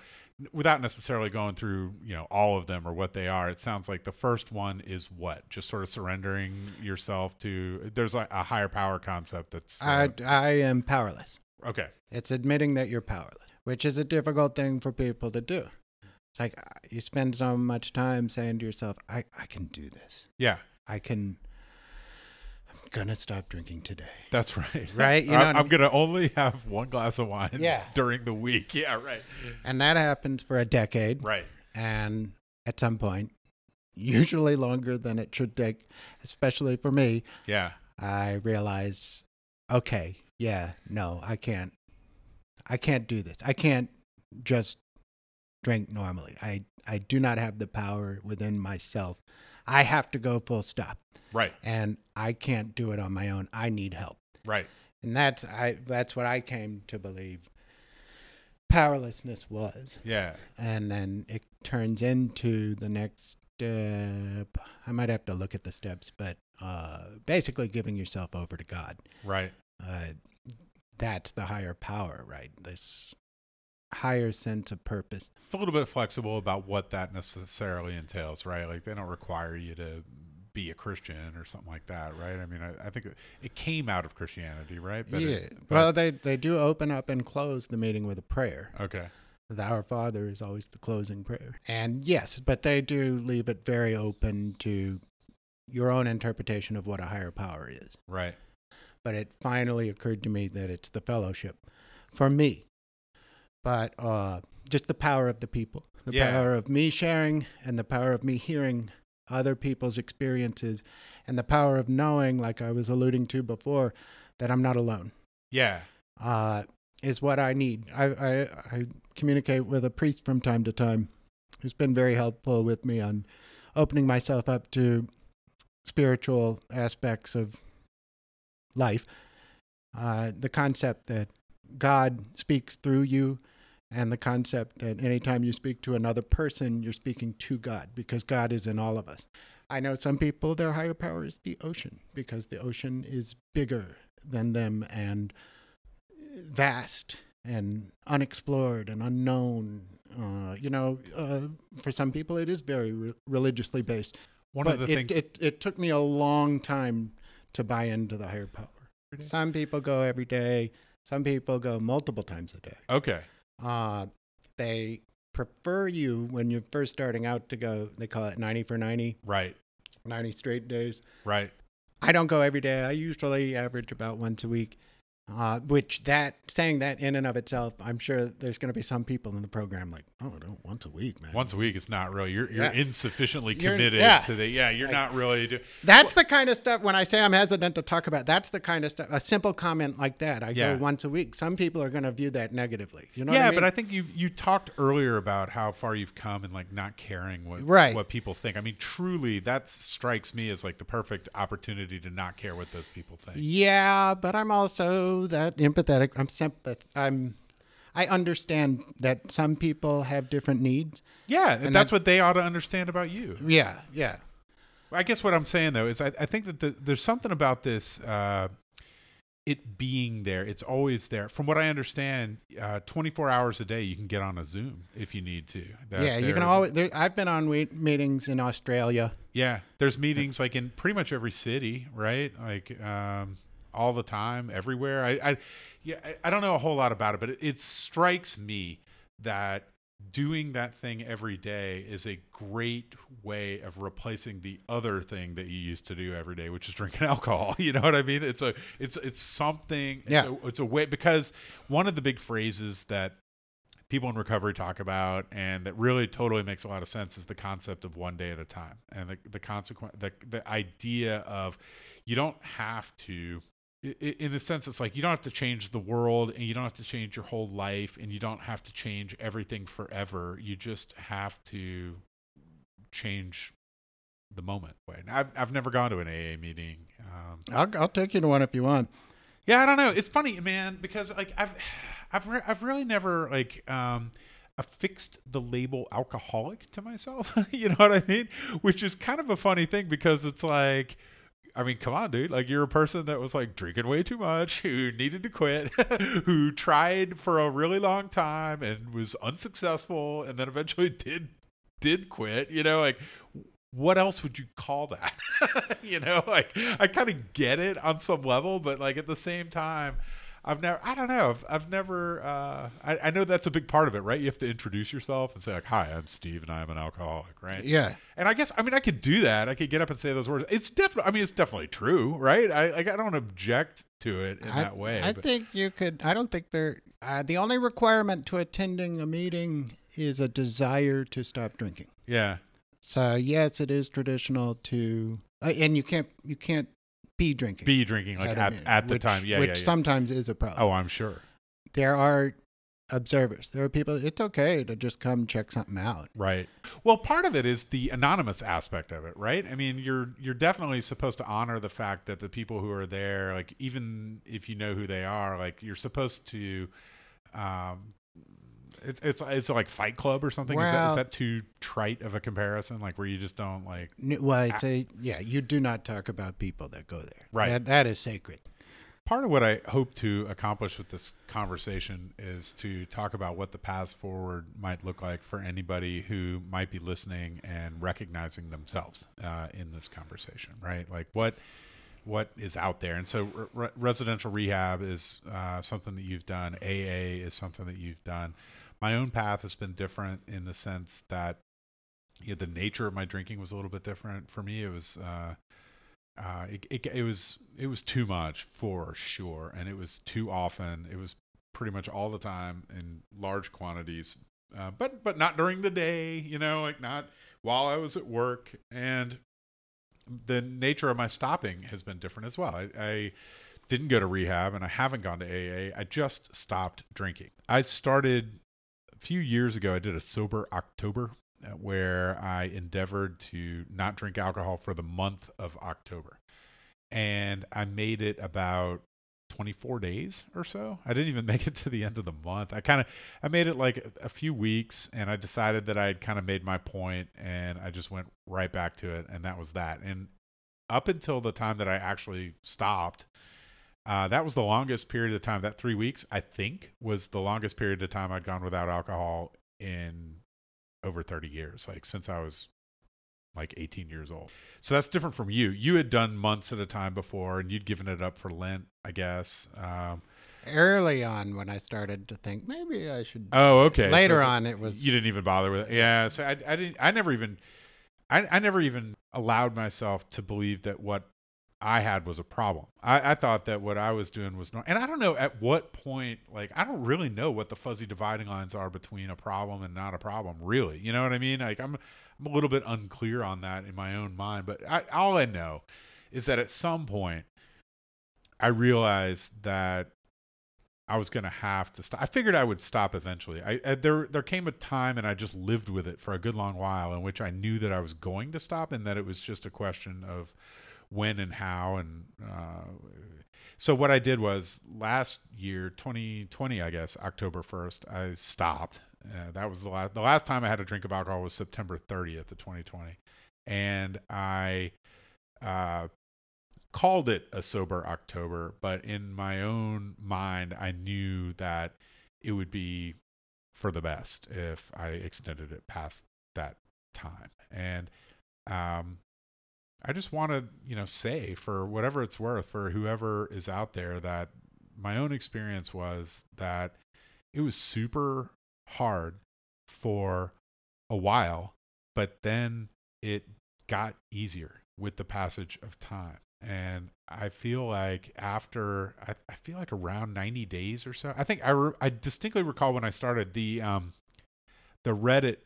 without necessarily going through, you know, all of them or what they are, it sounds like the first one is what? Just sort of surrendering yourself to – there's like a higher power concept that's uh, – I, I am powerless. Okay. It's admitting that you're powerless, which is a difficult thing for people to do. Like, you spend so much time saying to yourself, I, I can do this. Yeah. I can, I'm going to stop drinking today. That's right. Right? You know, I'm, I'm going to only have one glass of wine yeah. during the week. Yeah, right. And that happens for a decade. Right. And at some point, usually longer than it should take, especially for me. Yeah. I realize, okay, yeah, no, I can't. I can't do this. I can't just drink normally. I, I do not have the power within myself. I have to go full stop. Right. And I can't do it on my own. I need help. Right. And that's I that's what I came to believe powerlessness was. Yeah. And then it turns into the next step. I might have to look at the steps, but uh, basically giving yourself over to God. Right. Uh, that's the higher power, right? This higher sense of purpose. It's a little bit flexible about what that necessarily entails, right? Like they don't require you to be a Christian or something like that, right? I mean, I, I think it came out of Christianity, right? But yeah. It, but well, they, they do open up and close the meeting with a prayer. Okay. The Our Father is always the closing prayer. And yes, but they do leave it very open to your own interpretation of what a higher power is. Right. But it finally occurred to me that it's the fellowship for me. But uh, just the power of the people, the yeah. power of me sharing and the power of me hearing other people's experiences and the power of knowing, like I was alluding to before, that I'm not alone. Yeah. Uh, is what I need. I, I, I communicate with a priest from time to time who's been very helpful with me on opening myself up to spiritual aspects of life. Uh, the concept that God speaks through you, and the concept that anytime you speak to another person, you're speaking to God, because God is in all of us. I know some people, their higher power is the ocean, because the ocean is bigger than them and vast and unexplored and unknown. Uh, you know, uh, for some people, it is very re- religiously based. One but of the it, things it, it took me a long time to buy into the higher power. Some people go every day. Some people go multiple times a day. Okay. Uh, they prefer you when you're first starting out to go, they call it ninety for ninety. Right. ninety straight days. Right. I don't go every day. I usually average about once a week, uh, which that, saying that in and of itself, I'm sure there's going to be some people in the program like, oh, I don't, once a week, man. Once a week is not really, you're, you're yeah. insufficiently committed you're, yeah. to the, yeah, you're like, not really. Do- that's well, the kind of stuff, when I say I'm hesitant to talk about, that's the kind of stuff, a simple comment like that, I yeah. go once a week. Some people are going to view that negatively. You know yeah, what I mean? But I think you you talked earlier about how far you've come and like not caring what, right. what people think. I mean, truly, that strikes me as like the perfect opportunity to not care what those people think. Yeah, but I'm also that empathetic. I'm sympath- I'm I understand that some people have different needs. Yeah, and, and that's that, what they ought to understand about you. Yeah, yeah. I guess what I'm saying, though, is I, I think that the, there's something about this, uh, it being there. It's always there. From what I understand, uh, twenty-four hours a day, you can get on a Zoom if you need to. That yeah, you can always. There, I've been on we- meetings in Australia. Yeah, there's meetings like in pretty much every city, right? Like um, all the time, everywhere. I, I Yeah, I don't know a whole lot about it, but it, it strikes me that doing that thing every day is a great way of replacing the other thing that you used to do every day, which is drinking alcohol. You know what I mean? It's a, it's, it's something. It's, yeah. a, it's a way, because one of the big phrases that people in recovery talk about, and that really totally makes a lot of sense, is the concept of one day at a time, and the the consequence, the the idea of you don't have to. In a sense, it's like you don't have to change the world, and you don't have to change your whole life, and you don't have to change everything forever. You just have to change the moment. I've I've never gone to an A A meeting. Um, I'll, I'll take you to one if you want. Yeah, I don't know. It's funny, man, because like I've I've re- I've really never like. Um, affixed the label alcoholic to myself. You know what I mean? Which is kind of a funny thing, because it's like, I mean, come on, dude. Like, you're a person that was like drinking way too much, who needed to quit, who tried for a really long time and was unsuccessful, and then eventually did did quit. You know, like, what else would you call that? You know, like, I kind of get it on some level, but like at the same time, I've never, I don't know, I've, I've never, uh, I, I know that's a big part of it, right? You have to introduce yourself and say like, hi, I'm Steve and I'm an alcoholic, right? Yeah. And I guess, I mean, I could do that. I could get up and say those words. It's definitely, I mean, it's definitely true, right? I like, I don't object to it in I, that way. I but. think you could, I don't think there, uh, the only requirement to attending a meeting is a desire to stop drinking. Yeah. So yes, it is traditional to, uh, and you can't, you can't be drinking. Be drinking, like at, at, at the which, time. Yeah, Which yeah, yeah. sometimes is a problem. Oh, I'm sure. There are observers. There are people, it's okay to just come check something out. Right. Well, part of it is the anonymous aspect of it, right? I mean, you're you're definitely supposed to honor the fact that the people who are there, like even if you know who they are, like you're supposed to... Um, It's it's it's like Fight Club or something. Well, is, that, is that too trite of a comparison? Like where you just don't like. Well, it's a, yeah, you do not talk about people that go there. Right, that, that is sacred. Part of what I hope to accomplish with this conversation is to talk about what the paths forward might look like for anybody who might be listening and recognizing themselves uh, in this conversation. Right, like what. what is out there. And so re- residential rehab is uh, something that you've done. A A is something that you've done. My own path has been different in the sense that yeah, the nature of my drinking was a little bit different. For me, it was, uh, uh, it, it, it was, it was too much for sure. And it was too often. It was pretty much all the time in large quantities, uh, but, but not during the day, you know, like not while I was at work. And the nature of my stopping has been different as well. I, I didn't go to rehab and I haven't gone to A A. I just stopped drinking. I started a few years ago. I did a sober October where I endeavored to not drink alcohol for the month of October. And I made it about twenty-four days or so. I didn't even make it to the end of the month. I kind of, I made it like a few weeks and I decided that I had kind of made my point and I just went right back to it. And that was that. And up until the time that I actually stopped, uh, that was the longest period of time. That three weeks, I think, was the longest period of time I'd gone without alcohol in over thirty years, like since I was like eighteen years old. So that's different from you. You had done months at a time before and you'd given it up for Lent, I guess. Um, Early on when I started to think maybe I should. Oh, okay. Later so on it was. You didn't even bother with it. Yeah. So I, I didn't, I never even, I, I never even allowed myself to believe that what I had was a problem. I, I thought that what I was doing was normal. And I don't know at what point, like, I don't really know what the fuzzy dividing lines are between a problem and not a problem, really. You know what I mean? Like I'm, I'm a little bit unclear on that in my own mind, but I, all I know is that at some point I realized that I was going to have to stop. I figured I would stop eventually. I, I there there came a time and I just lived with it for a good long while in which I knew that I was going to stop and that it was just a question of when and how. And uh, so what I did was last year, twenty twenty, I guess, October first, I stopped. Uh, that was the last, the last time I had a drink of alcohol was September thirtieth of twenty twenty. And I uh, called it a sober October, but in my own mind, I knew that it would be for the best if I extended it past that time. And um, I just want to, you know, say for whatever it's worth, for whoever is out there, that my own experience was that it was super hard for a while, but then it got easier with the passage of time. And I feel like after, I, I feel like around ninety days or so, I think I, re- I distinctly recall when I started the, um, the Reddit,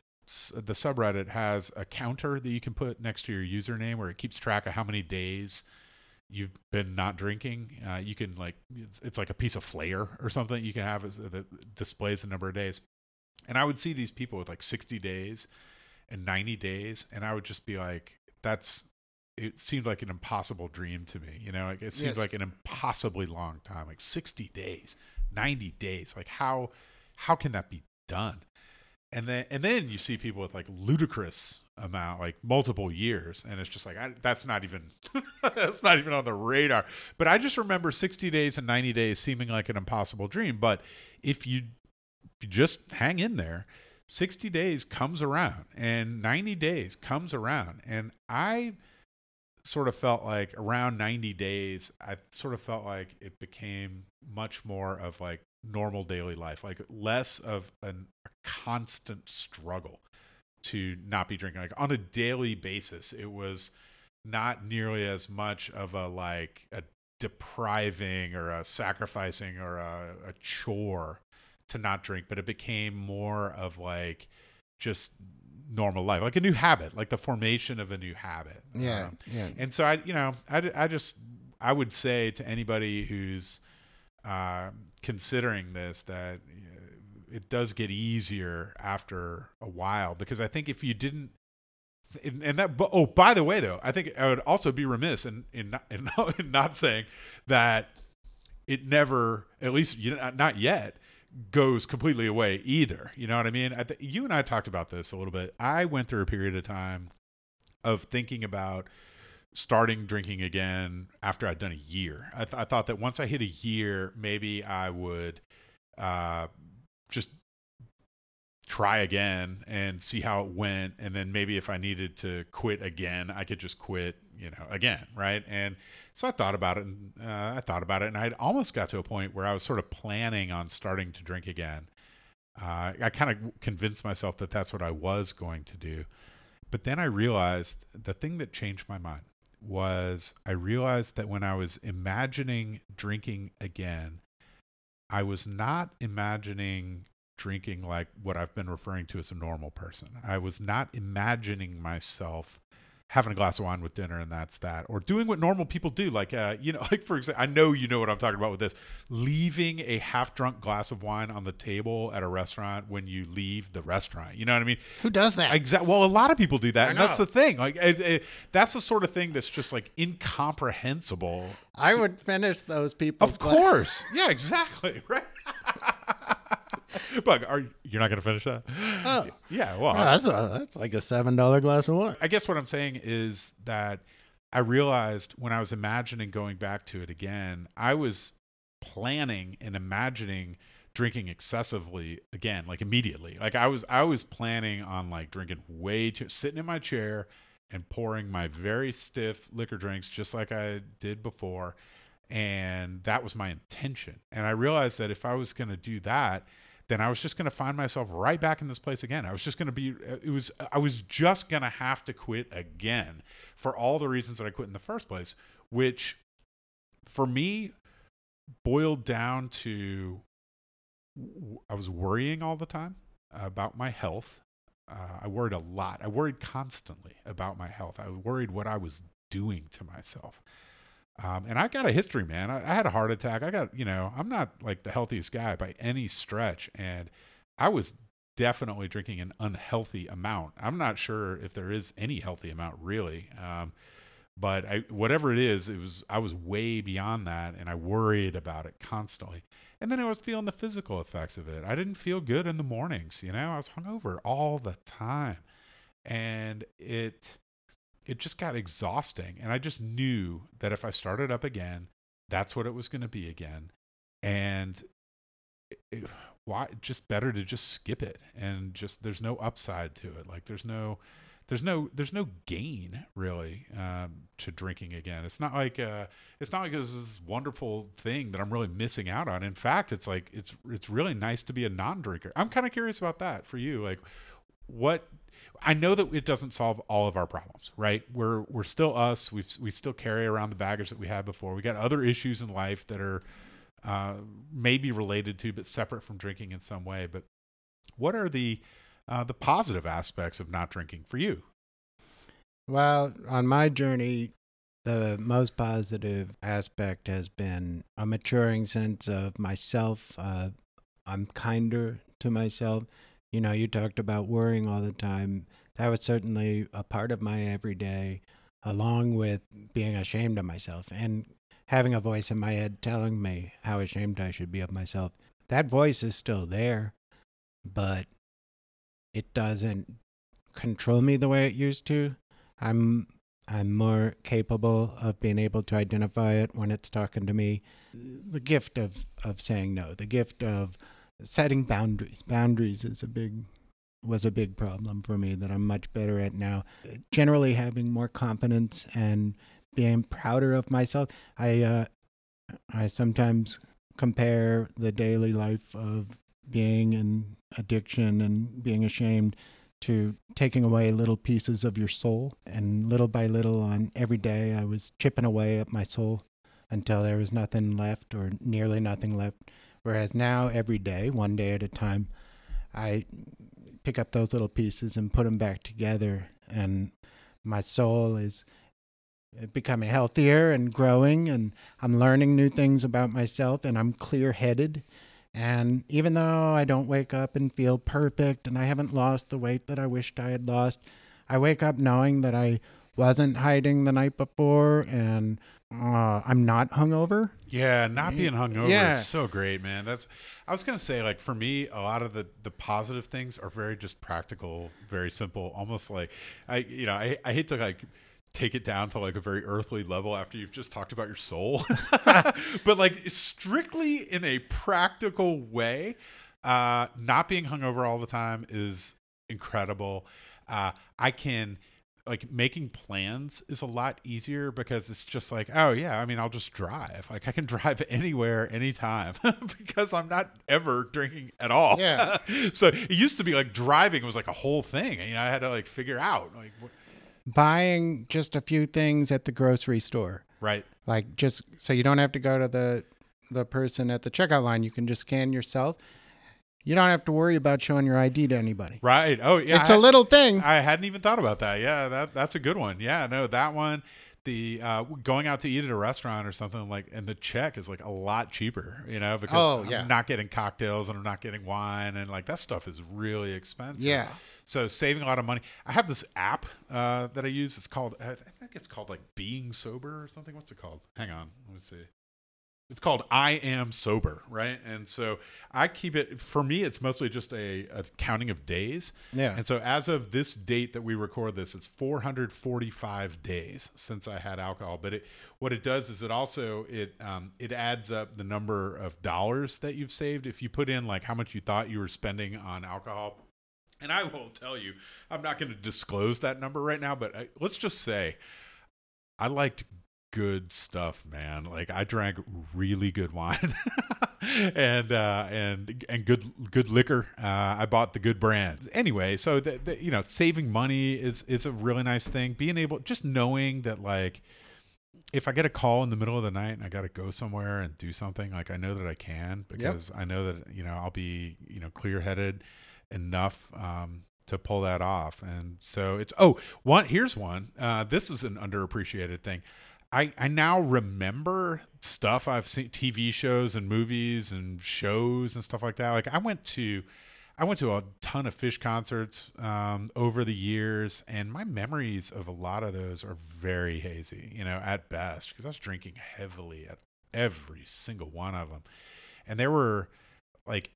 the subreddit has a counter that you can put next to your username where it keeps track of how many days you've been not drinking. Uh, you can like, it's, it's like a piece of flair or something you can have as, that displays the number of days. And I would see these people with like sixty days and ninety days. And I would just be like, that's, it seemed like an impossible dream to me. You know, like it seemed yes. like an impossibly long time, like sixty days, ninety days. Like how, how can that be done? And then, and then you see people with like ludicrous amount, like multiple years. And it's just like, I, that's not even, that's not even on the radar. But I just remember sixty days and ninety days seeming like an impossible dream. But if you, You just hang in there, sixty days comes around and ninety days comes around. And I sort of felt like around ninety days, I sort of felt like it became much more of like normal daily life, like less of an, a constant struggle to not be drinking. Like on a daily basis, it was not nearly as much of a like a depriving or a sacrificing or a, a chore to not drink, but it became more of like just normal life, like a new habit, like the formation of a new habit. Yeah. Um, yeah. And so I, you know, I, I just, I would say to anybody who's uh, considering this that it does get easier after a while, because I think if you didn't, and that, oh, by the way, though, I think I would also be remiss in, in, not, in not saying that it never, at least not yet, goes completely away either. You know what I mean? I th- you and I talked about this a little bit. I went through a period of time of thinking about starting drinking again after I'd done a year. I, th- I thought that once I hit a year, maybe I would uh, just try again and see how it went. And then maybe if I needed to quit again, I could just quit, you know, again. Right. And so I thought about it and uh, I thought about it and I'd almost got to a point where I was sort of planning on starting to drink again. Uh, I kind of convinced myself that that's what I was going to do. But then I realized the thing that changed my mind was I realized that when I was imagining drinking again, I was not imagining drinking like what I've been referring to as a normal person. I was not imagining myself having a glass of wine with dinner and that's that, or doing what normal people do. Like, uh, you know, like for example, I know, you know what I'm talking about with this, leaving a half drunk glass of wine on the table at a restaurant when you leave the restaurant. You know what I mean? Who does that? Exactly. Well, a lot of people do that. I and know. That's the thing. Like it, it, that's the sort of thing that's just like incomprehensible. I would finish those people's glasses. Of course. Yeah, exactly. Right. But are you're not going to finish that? Oh, yeah. Well, no, that's a, that's like a seven dollar glass of wine. I guess what I'm saying is that I realized when I was imagining going back to it again, I was planning and imagining drinking excessively again, like immediately. Like I was, I was planning on like drinking way too, sitting in my chair and pouring my very stiff liquor drinks just like I did before, and that was my intention. And I realized that if I was going to do that, then I was just going to find myself right back in this place again. I was just going to be, it was, I was just going to have to quit again for all the reasons that I quit in the first place, which for me boiled down to, I was worrying all the time about my health. Uh, I worried a lot. I worried constantly about my health. I worried what I was doing to myself. Um, and I got a history, man. I, I had a heart attack. I got, you know, I'm not like the healthiest guy by any stretch. And I was definitely drinking an unhealthy amount. I'm not sure if there is any healthy amount really. Um, but I, whatever it is, it was, I was way beyond that. And I worried about it constantly. And then I was feeling the physical effects of it. I didn't feel good in the mornings. You know, I was hungover all the time, and it, it just got exhausting. And I just knew that if I started up again, that's what it was going to be again. And it, it, why just better to just skip it and just, there's no upside to it. Like there's no, there's no, there's no gain really um, to drinking again. It's not like uh it's not like this is this wonderful thing that I'm really missing out on. In fact, it's like, it's, it's really nice to be a non-drinker. I'm kind of curious about that for you. Like what, I know that it doesn't solve all of our problems, right? We're we're still us. We we still carry around the baggage that we had before. We got other issues in life that are uh, maybe related to, but separate from drinking in some way. But what are the uh, the positive aspects of not drinking for you? Well, on my journey, the most positive aspect has been a maturing sense of myself. Uh, I'm kinder to myself. You know, you talked about worrying all the time. That was certainly a part of my everyday, along with being ashamed of myself and having a voice in my head telling me how ashamed I should be of myself. That voice is still there, but it doesn't control me the way it used to. I'm I'm more capable of being able to identify it when it's talking to me. The gift of, of saying no, the gift of setting boundaries. Boundaries is a big, was a big problem for me that I'm much better at now. Generally having more confidence and being prouder of myself. I, uh, I sometimes compare the daily life of being in addiction and being ashamed to taking away little pieces of your soul. And little by little on every day, I was chipping away at my soul until there was nothing left or nearly nothing left. Whereas now, every day, one day at a time, I pick up those little pieces and put them back together. And my soul is becoming healthier and growing, and I'm learning new things about myself, and I'm clear-headed. And even though I don't wake up and feel perfect, and I haven't lost the weight that I wished I had lost, I wake up knowing that I wasn't hiding the night before, and uh, I'm not hungover. Yeah, not being hungover yeah. is so great, man. That's I was gonna say, like, for me, a lot of the, the positive things are very just practical, very simple, almost like I you know I, I hate to like take it down to like a very earthly level after you've just talked about your soul, but like strictly in a practical way, uh, not being hungover all the time is incredible. Uh, I can. Like making plans is a lot easier because it's just like, oh yeah, I mean, I'll just drive. Like I can drive anywhere, anytime because I'm not ever drinking at all. Yeah. So it used to be like driving was like a whole thing. You know, I had to like figure out like wh- buying just a few things at the grocery store. Right. Like just so you don't have to go to the, the person at the checkout line. You can just scan yourself. You don't have to worry about showing your I D to anybody. Right. Oh, yeah. It's a little thing. I hadn't even thought about that. Yeah, that that's a good one. Yeah, no, that one, the uh, going out to eat at a restaurant or something like, and the check is like a lot cheaper, you know, because oh, yeah. I'm not getting cocktails and I'm not getting wine, and like that stuff is really expensive. Yeah. So saving a lot of money. I have this app uh, that I use. It's called, I think it's called like Being Sober or something. What's it called? Hang on. Let me see. It's called I Am Sober, right? And so I keep it, for me, it's mostly just a, a counting of days. Yeah. And so as of this date that we record this, it's four hundred forty-five days since I had alcohol. But it, what it does is it also, it um, it adds up the number of dollars that you've saved. If you put in like how much you thought you were spending on alcohol, and I won't tell you, I'm not going to disclose that number right now, but I, let's just say I liked good stuff, man. Like I drank really good wine and uh and and good good liquor. uh I bought the good brands anyway. So that, you know, saving money is is a really nice thing. Being able, just knowing that like if I get a call in the middle of the night and I got to go somewhere and do something, like I know that I can, because yep. I know that, you know, I'll be, you know, clear-headed enough um to pull that off. And so it's oh one here's one uh this is an underappreciated thing. I, I now remember stuff I've seen, T V shows and movies and shows and stuff like that. Like I went to, I went to a ton of Phish concerts um, over the years, and my memories of a lot of those are very hazy, you know, at best, because I was drinking heavily at every single one of them. And there were like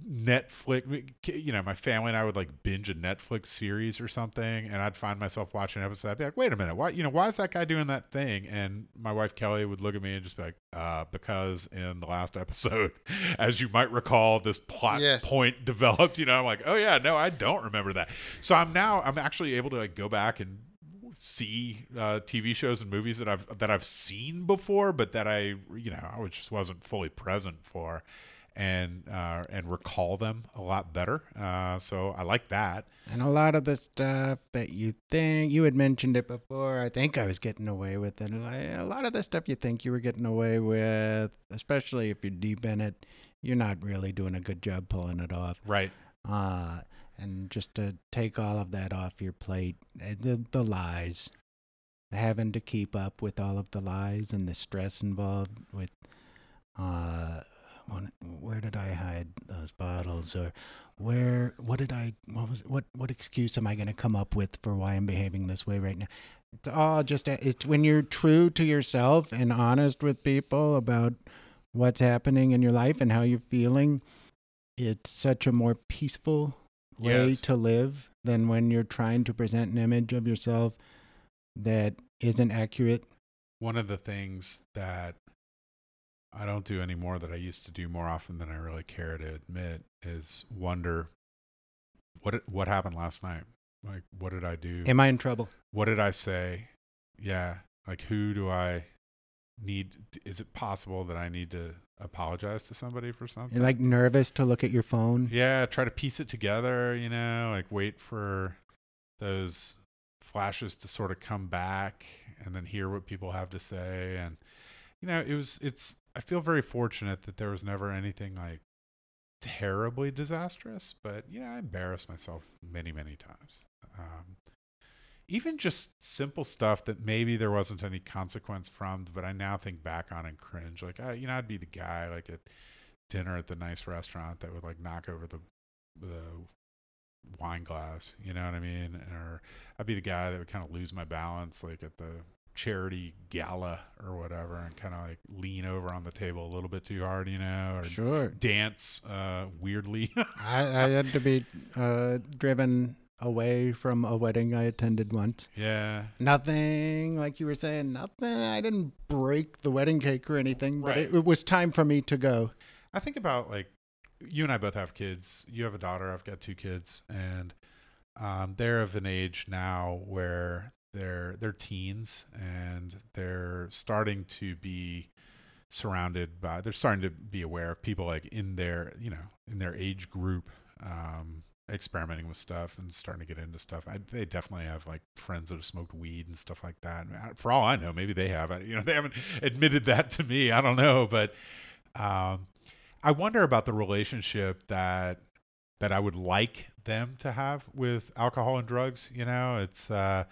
Netflix, you know, my family and I would like binge a Netflix series or something, and I'd find myself watching an episode. I'd be like, wait a minute, why, you know, why is that guy doing that thing? And my wife Kelly would look at me and just be like, uh, because in the last episode, as you might recall, this plot yes. point developed, you know. I'm like, oh yeah, no, I don't remember that. So I'm now, I'm actually able to like go back and see uh, T V shows and movies that I've, that I've seen before, but that I, you know, I just wasn't fully present for. And uh, and recall them a lot better. Uh, so I like that. And a lot of the stuff that you think, you had mentioned it before, I think I was getting away with it. A lot of the stuff you think you were getting away with, especially if you're deep in it, you're not really doing a good job pulling it off. Right. Uh, and just to take all of that off your plate, the, the lies, having to keep up with all of the lies and the stress involved with... Uh, where did I hide those bottles, or where, what did I, what was, what, what excuse am I going to come up with for why I'm behaving this way right now? It's all just, it's when you're true to yourself and honest with people about what's happening in your life and how you're feeling, it's such a more peaceful way yes. to live than when you're trying to present an image of yourself that isn't accurate. One of the things that I don't do anymore that I used to do more often than I really care to admit is wonder what what happened last night. Like, what did I do? Am I in trouble? What did I say? Yeah. Like, who do I need? Is it possible that I need to apologize to somebody for something? You're like nervous to look at your phone. Yeah. Try to piece it together, you know, like wait for those flashes to sort of come back and then hear what people have to say. And, you know, it was, it's, I feel very fortunate that there was never anything like terribly disastrous, but you know, I embarrassed myself many, many times. Um, even just simple stuff that maybe there wasn't any consequence from, but I now think back on and cringe. Like, I, you know, I'd be the guy like at dinner at the nice restaurant that would like knock over the the wine glass, you know what I mean? Or I'd be the guy that would kind of lose my balance like at the charity gala or whatever and kind of like lean over on the table a little bit too hard, you know, or sure. dance uh, weirdly. I, I had to be uh, driven away from a wedding I attended once. Yeah. Nothing, like you were saying, nothing. I didn't break the wedding cake or anything, but right. it, it was time for me to go. I think about like, you and I both have kids. You have a daughter. I've got two kids, and um, they're of an age now where they're they're teens, and they're starting to be surrounded by. They're starting to be aware of people like in their you know in their age group, um, experimenting with stuff and starting to get into stuff. I, they definitely have like friends that have smoked weed and stuff like that. And for all I know, maybe they have. I, you know, they haven't admitted that to me. I don't know, but. Um, I wonder about the relationship that that I would like them to have with alcohol and drugs. You know, it's uh,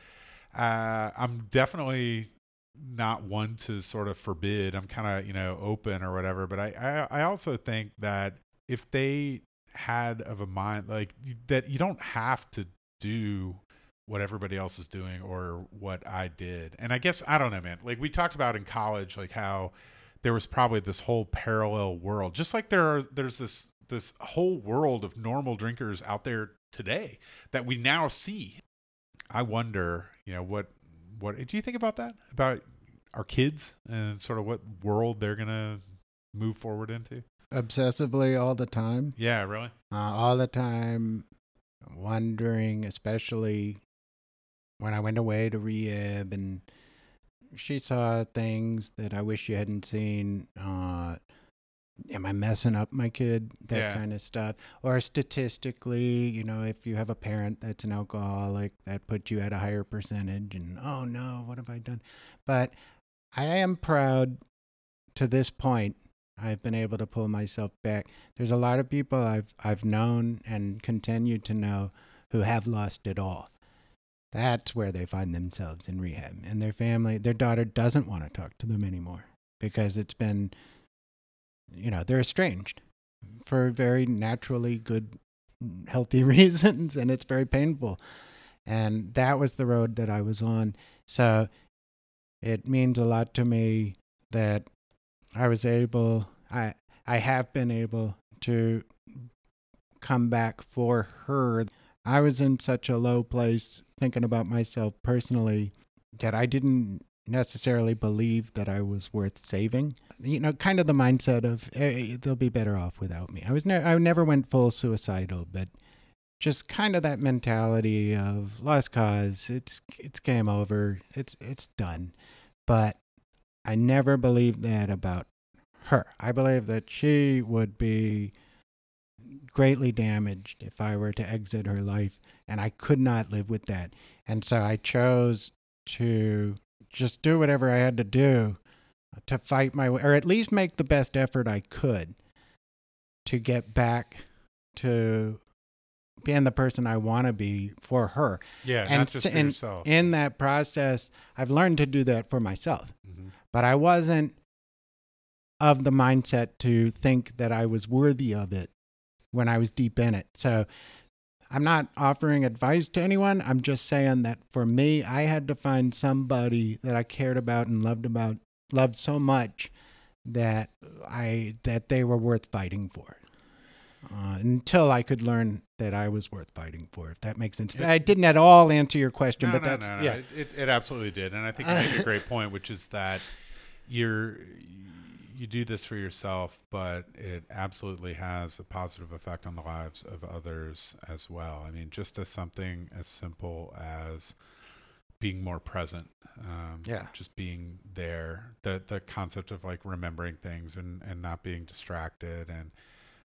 uh, I'm definitely not one to sort of forbid. I'm kind of, you know, open or whatever. But I, I, I also think that if they had of a mind like that, you don't have to do what everybody else is doing or what I did. And I guess, I don't know, man, like we talked about in college, like how there was probably this whole parallel world, just like there are, there's this, this whole world of normal drinkers out there today that we now see. I wonder, you know, what, what do you think about that, about our kids and sort of what world they're going to move forward into? Obsessively all the time. Yeah, really? Uh, all the time. Wondering, especially when I went away to rehab and she saw things that I wish you hadn't seen. Uh, am I messing up my kid? That yeah. kind of stuff. Or statistically, you know, if you have a parent that's an alcoholic, that puts you at a higher percentage. And, oh, no, what have I done? But I am proud to this point. I've been able to pull myself back. There's a lot of people I've I've known and continue to know who have lost it all. That's where they find themselves in rehab. And their family, their daughter doesn't want to talk to them anymore because it's been, you know, they're estranged for very naturally good, healthy reasons. And it's very painful. And that was the road that I was on. So it means a lot to me that I was able, I, I have been able to come back for her. I was in such a low place thinking about myself personally that I didn't necessarily believe that I was worth saving. You know, kind of the mindset of, hey, they'll be better off without me. I was ne- I never went full suicidal, but just kind of that mentality of lost cause, it's it's game over, it's it's done. But I never believed that about her. I believed that she would be greatly damaged if I were to exit her life, and I could not live with that. And so I chose to just do whatever I had to do to fight my way, or at least make the best effort I could to get back to being the person I want to be for her. Yeah, and not just for in, yourself. In that process, I've learned to do that for myself. Mm-hmm. But I wasn't of the mindset to think that I was worthy of it when I was deep in it. So I'm not offering advice to anyone. I'm just saying that for me, I had to find somebody that I cared about and loved about, loved so much that I that they were worth fighting for. Uh, until I could learn that I was worth fighting for, if that makes sense. It, I didn't at all answer your question, no, but no, that's no, no. yeah, it, it absolutely did, and I think you made a great point, which is that you're. You do this for yourself, but it absolutely has a positive effect on the lives of others as well. I mean, just as something as simple as being more present, um, yeah. just being there, the the concept of like remembering things and, and not being distracted and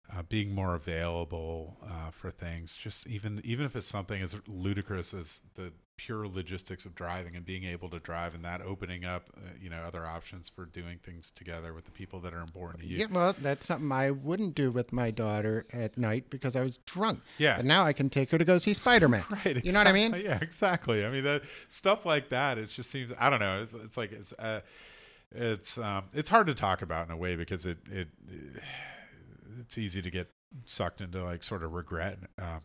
uh, being more available uh, for things, just even even if it's something as ludicrous as the pure logistics of driving and being able to drive, and that opening up, uh, you know, other options for doing things together with the people that are important to you. Yeah, well, that's something I wouldn't do with my daughter at night because I was drunk. Yeah. And now I can take her to go see Spider-Man. Right. Exactly. You know what I mean? Yeah, exactly. I mean, that stuff like that, it just seems, I don't know. It's, it's like, it's, uh, it's, um, it's hard to talk about in a way because it, it, it's easy to get sucked into like sort of regret, um,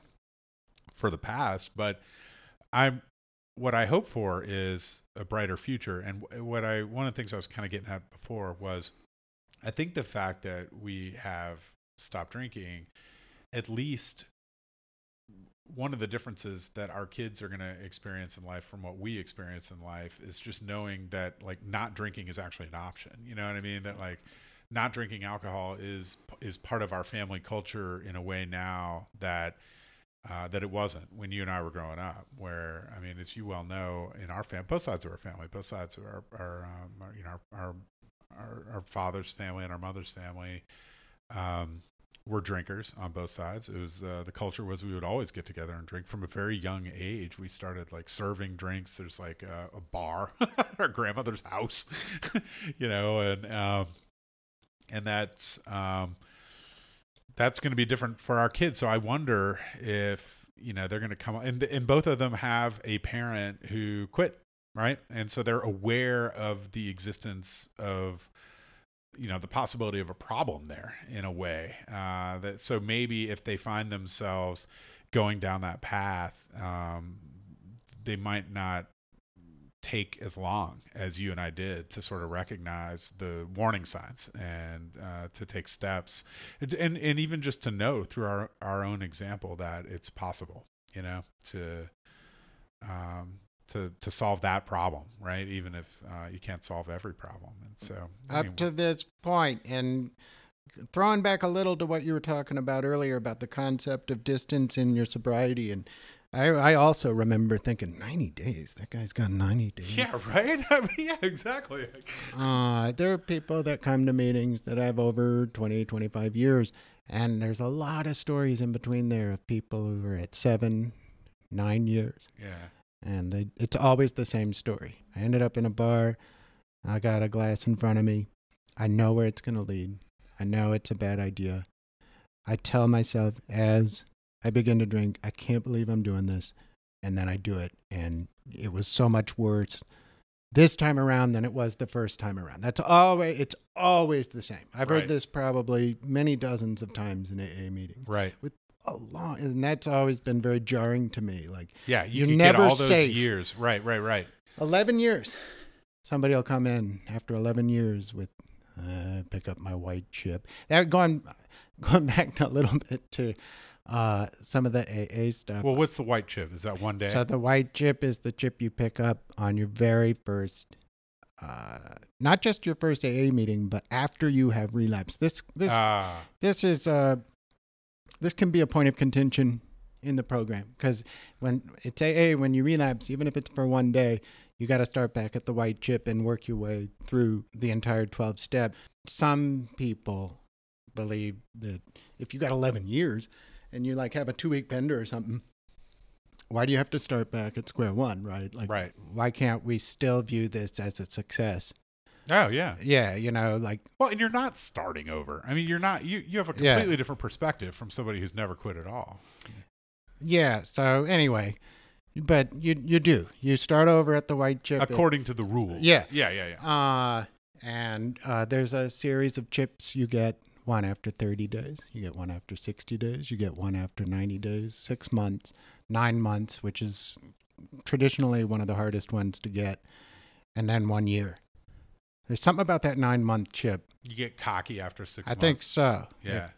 for the past, but I'm, what I hope for is a brighter future. And what I, one of the things I was kind of getting at before was, I think the fact that we have stopped drinking, at least one of the differences that our kids are going to experience in life from what we experience in life is just knowing that like not drinking is actually an option. You know what I mean? That like not drinking alcohol is, is part of our family culture in a way now that, Uh, that it wasn't when you and I were growing up, where, I mean, as you well know, in our family, both sides of our family, both sides of our, our, um, our you know, our, our, our father's family and our mother's family, um, were drinkers on both sides. It was, uh, the culture was we would always get together and drink from a very young age. We started like serving drinks. There's like a, a bar at our grandmother's house, you know, and, um, and that's, um, that's going to be different for our kids. So I wonder if, you know, they're going to come and, and both of them have a parent who quit. Right. And so they're aware of the existence of, you know, the possibility of a problem there in a way, uh, that, so maybe if they find themselves going down that path, um, they might not take as long as you and I did to sort of recognize the warning signs and uh, to take steps and, and, and even just to know through our, our own example that it's possible, you know, to, um, to, to solve that problem. Right. Even if uh, you can't solve every problem. And so up anyway. To this point, and throwing back a little to what you were talking about earlier about the concept of distance in your sobriety, and I, I also remember thinking, ninety days, that guy's got ninety days. Yeah, right? I mean, yeah, exactly. uh, there are people that come to meetings that have over twenty, twenty-five years, and there's a lot of stories in between there of people who are at seven, nine years. Yeah. And they, it's always the same story. I ended up in a bar. I got a glass in front of me. I know where it's going to lead. I know it's a bad idea. I tell myself as I begin to drink, I can't believe I'm doing this. And then I do it. And it was so much worse this time around than it was the first time around. That's always, it's always the same. I've right. heard this probably many dozens of times in A A meetings. Right. With a long, and that's always been very jarring to me. Like, yeah, you you're never get all those safe. Years. Right, right, right. eleven years. Somebody will come in after eleven years with, uh, pick up my white chip. That going, going back a little bit to, uh some of the A A stuff. Well, what's the white chip? Is that one day? So the white chip is the chip you pick up on your very first, uh not just your first A A meeting, but after you have relapsed. This this uh. this is uh this can be a point of contention in the program, because when it's A A, when you relapse, even if it's for one day, you got to start back at the white chip and work your way through the entire twelve step. Some people believe that if you got eleven years and you like have a two week bender or something, why do you have to start back at square one, right? Like, right. Why can't we still view this as a success? Oh yeah. Yeah. You know, like, well, and you're not starting over. I mean, you're not, you, you have a completely yeah. different perspective from somebody who's never quit at all. Yeah. So anyway, but you, you do, you start over at the white chip. According and, to the rules. Yeah. Yeah. Yeah. Yeah. Uh, and, uh, there's a series of chips you get. One after thirty days, you get one after sixty days, you get one after ninety days, six months, nine months, which is traditionally one of the hardest ones to get, and then one year. There's something about that nine-month chip. You get cocky after six I months. I think so. Yeah. Yeah.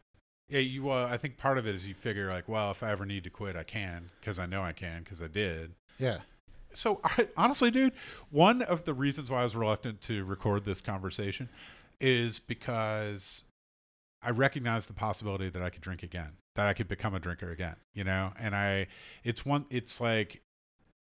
Yeah, you, uh, I think part of it is you figure like, well, if I ever need to quit, I can, because I know I can, because I did. Yeah. So I, honestly, dude, one of the reasons why I was reluctant to record this conversation is because I recognize the possibility that I could drink again, that I could become a drinker again, you know? And I, it's one, it's like,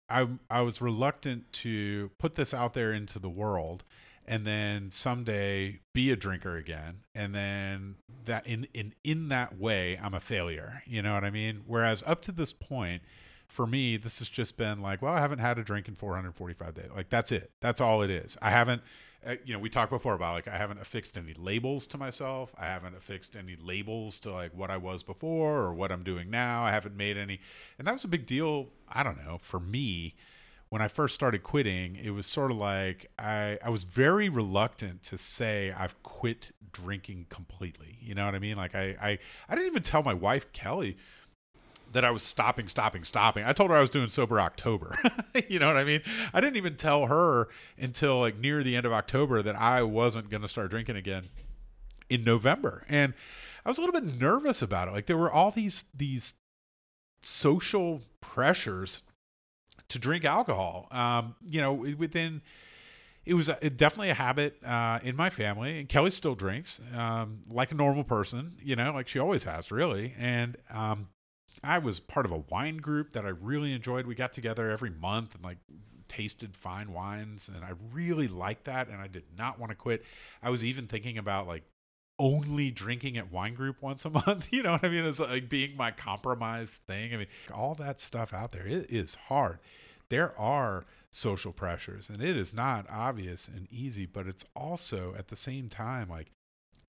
I, I was reluctant to put this out there into the world and then someday be a drinker again. And then that in, in, in that way, I'm a failure, you know what I mean? Whereas up to this point, for me, this has just been like, well, I haven't had a drink in four hundred forty-five days. Like, that's it. That's all it is. I haven't, uh, you know, we talked before about like, I haven't affixed any labels to myself. I haven't affixed any labels to like what I was before or what I'm doing now. I haven't made any. And that was a big deal. I don't know. For me, when I first started quitting, it was sort of like I, I was very reluctant to say I've quit drinking completely. You know what I mean? Like I, I, I didn't even tell my wife, Kelly, that I was stopping, stopping, stopping. I told her I was doing Sober October. You know what I mean? I didn't even tell her until like near the end of October that I wasn't going to start drinking again in November. And I was a little bit nervous about it. Like there were all these, these social pressures to drink alcohol. Um, you know, within, it was a, definitely a habit uh, in my family, and Kelly still drinks um, like a normal person, you know, like she always has really. And, um, I was part of a wine group that I really enjoyed. We got together every month and like tasted fine wines, and I really liked that, and I did not want to quit. I was even thinking about like only drinking at wine group once a month. You know what I mean? It's like being my compromise thing. I mean, all that stuff out there, it is hard. There are social pressures, and it is not obvious and easy, but it's also at the same time like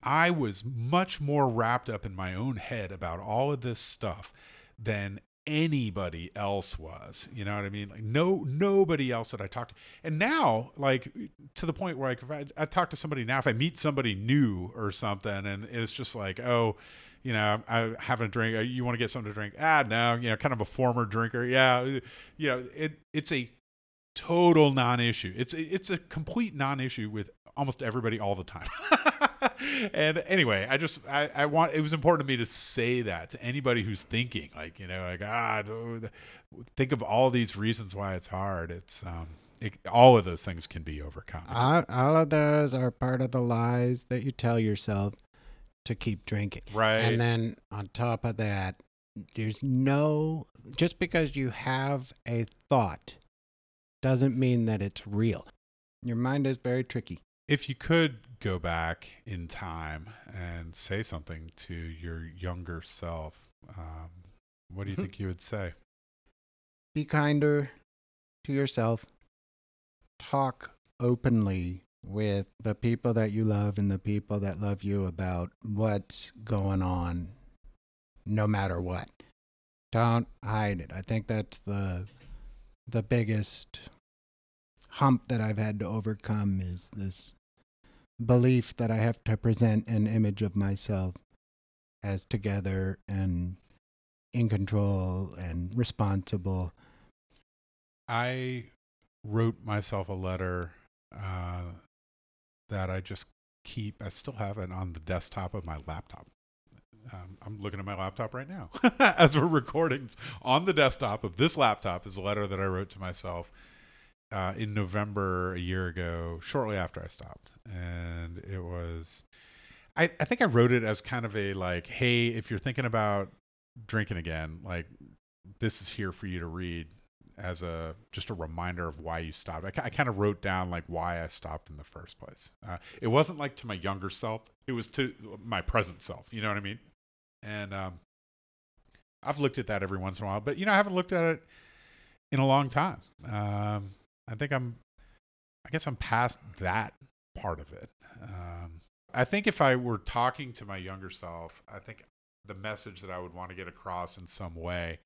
I was much more wrapped up in my own head about all of this stuff than anybody else was. You know what I mean? Like no, nobody else that I talked to. And now, like to the point where like, if I, I talk to somebody now, if I meet somebody new or something, and it's just like, oh, you know, I haven't drink. You want to get something to drink? Ah, no, you know, kind of a former drinker. Yeah. You know, it, it's a total non-issue. It's, it's a complete non-issue with almost everybody all the time. And anyway, I just, I, I want, it was important to me to say that to anybody who's thinking like, you know, like, ah, think of all these reasons why it's hard. It's, um, it, all of those things can be overcome. All, all of those are part of the lies that you tell yourself to keep drinking. Right. And then on top of that, there's no, just because you have a thought doesn't mean that it's real. Your mind is very tricky. If you could go back in time and say something to your younger self, um, what do you think you would say? Be kinder to yourself. Talk openly with the people that you love and the people that love you about what's going on, no matter what. Don't hide it. I think that's the the biggest hump that I've had to overcome is this belief that I have to present an image of myself as together and in control and responsible. I wrote myself a letter uh, that I just keep, I still have it on the desktop of my laptop. Um, I'm looking at my laptop right now as we're recording. On the desktop of this laptop is a letter that I wrote to myself Uh, in November a year ago, shortly after I stopped. And it was, I, I think I wrote it as kind of a like, hey, if you're thinking about drinking again, like this is here for you to read as a, just a reminder of why you stopped. I, I kind of wrote down like why I stopped in the first place. Uh, it wasn't like to my younger self. It was to my present self. You know what I mean? And um, I've looked at that every once in a while, but you know, I haven't looked at it in a long time. Um, I think I'm, I guess I'm past that part of it. Um, I think if I were talking to my younger self, I think the message that I would want to get across in some way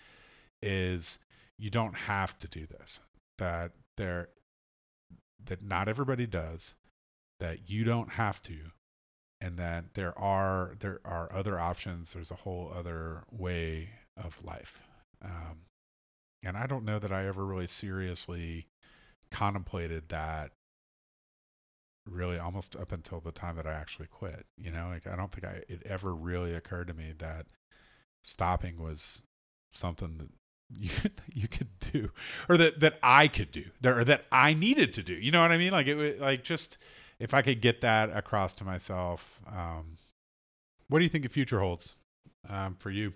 is you don't have to do this, that there, that not everybody does, that you don't have to, and that there are, there are other options. There's a whole other way of life. Um, and I don't know that I ever really seriously contemplated that really almost up until the time that I actually quit. You know, like I don't think I it ever really occurred to me that stopping was something that you could, you could do or that, that I could do or that I needed to do. You know what I mean? Like it like just if I could get that across to myself. Um, what do you think the future holds um, for you?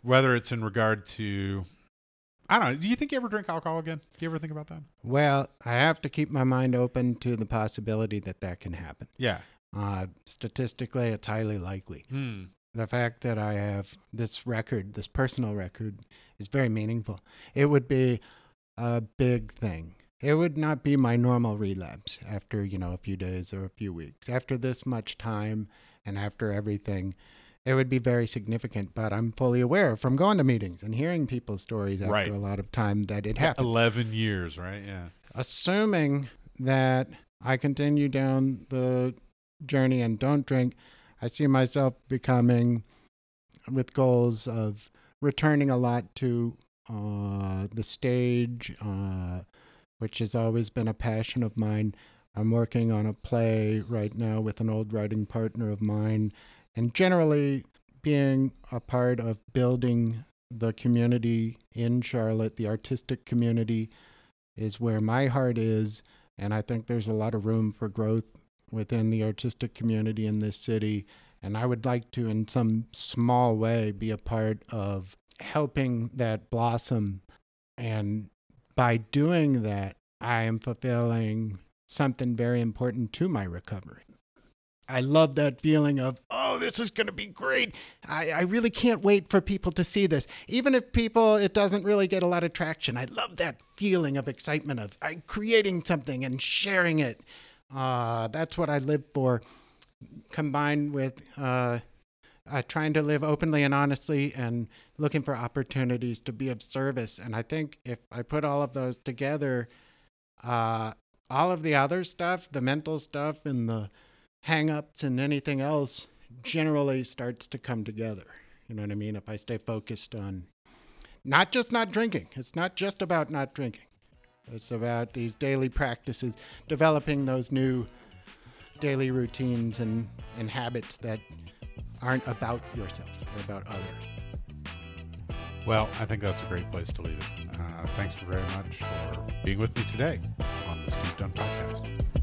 Whether it's in regard to I don't know. Do you think you ever drink alcohol again? Do you ever think about that? Well, I have to keep my mind open to the possibility that that can happen. Yeah. Uh, statistically, it's highly likely. Mm. The fact that I have this record, this personal record, is very meaningful. It would be a big thing. It would not be my normal relapse after, you know, a few days or a few weeks. After this much time and after everything, it would be very significant. But I'm fully aware from going to meetings and hearing people's stories after right. a lot of time that it happened. eleven years, right? Yeah. Assuming that I continue down the journey and don't drink, I see myself becoming with goals of returning a lot to uh, the stage, uh, which has always been a passion of mine. I'm working on a play right now with an old writing partner of mine, and generally being a part of building the community in Charlotte. The artistic community is where my heart is, and I think there's a lot of room for growth within the artistic community in this city, and I would like to, in some small way, be a part of helping that blossom. And by doing that, I am fulfilling something very important to my recovery. I love that feeling of, oh, this is going to be great. I, I really can't wait for people to see this. Even if people, it doesn't really get a lot of traction. I love that feeling of excitement of I, creating something and sharing it. Uh, that's what I live for, combined with uh, uh, trying to live openly and honestly and looking for opportunities to be of service. And I think if I put all of those together, uh, all of the other stuff, the mental stuff and the hang-ups and anything else generally starts to come together. You know what I mean? If I stay focused on not just not drinking, it's not just about not drinking. It's about these daily practices, developing those new daily routines and, and habits that aren't about yourself, they're about others. Well, I think that's a great place to leave it. Uh, thanks very much for being with me today on the Keep'n It Done podcast.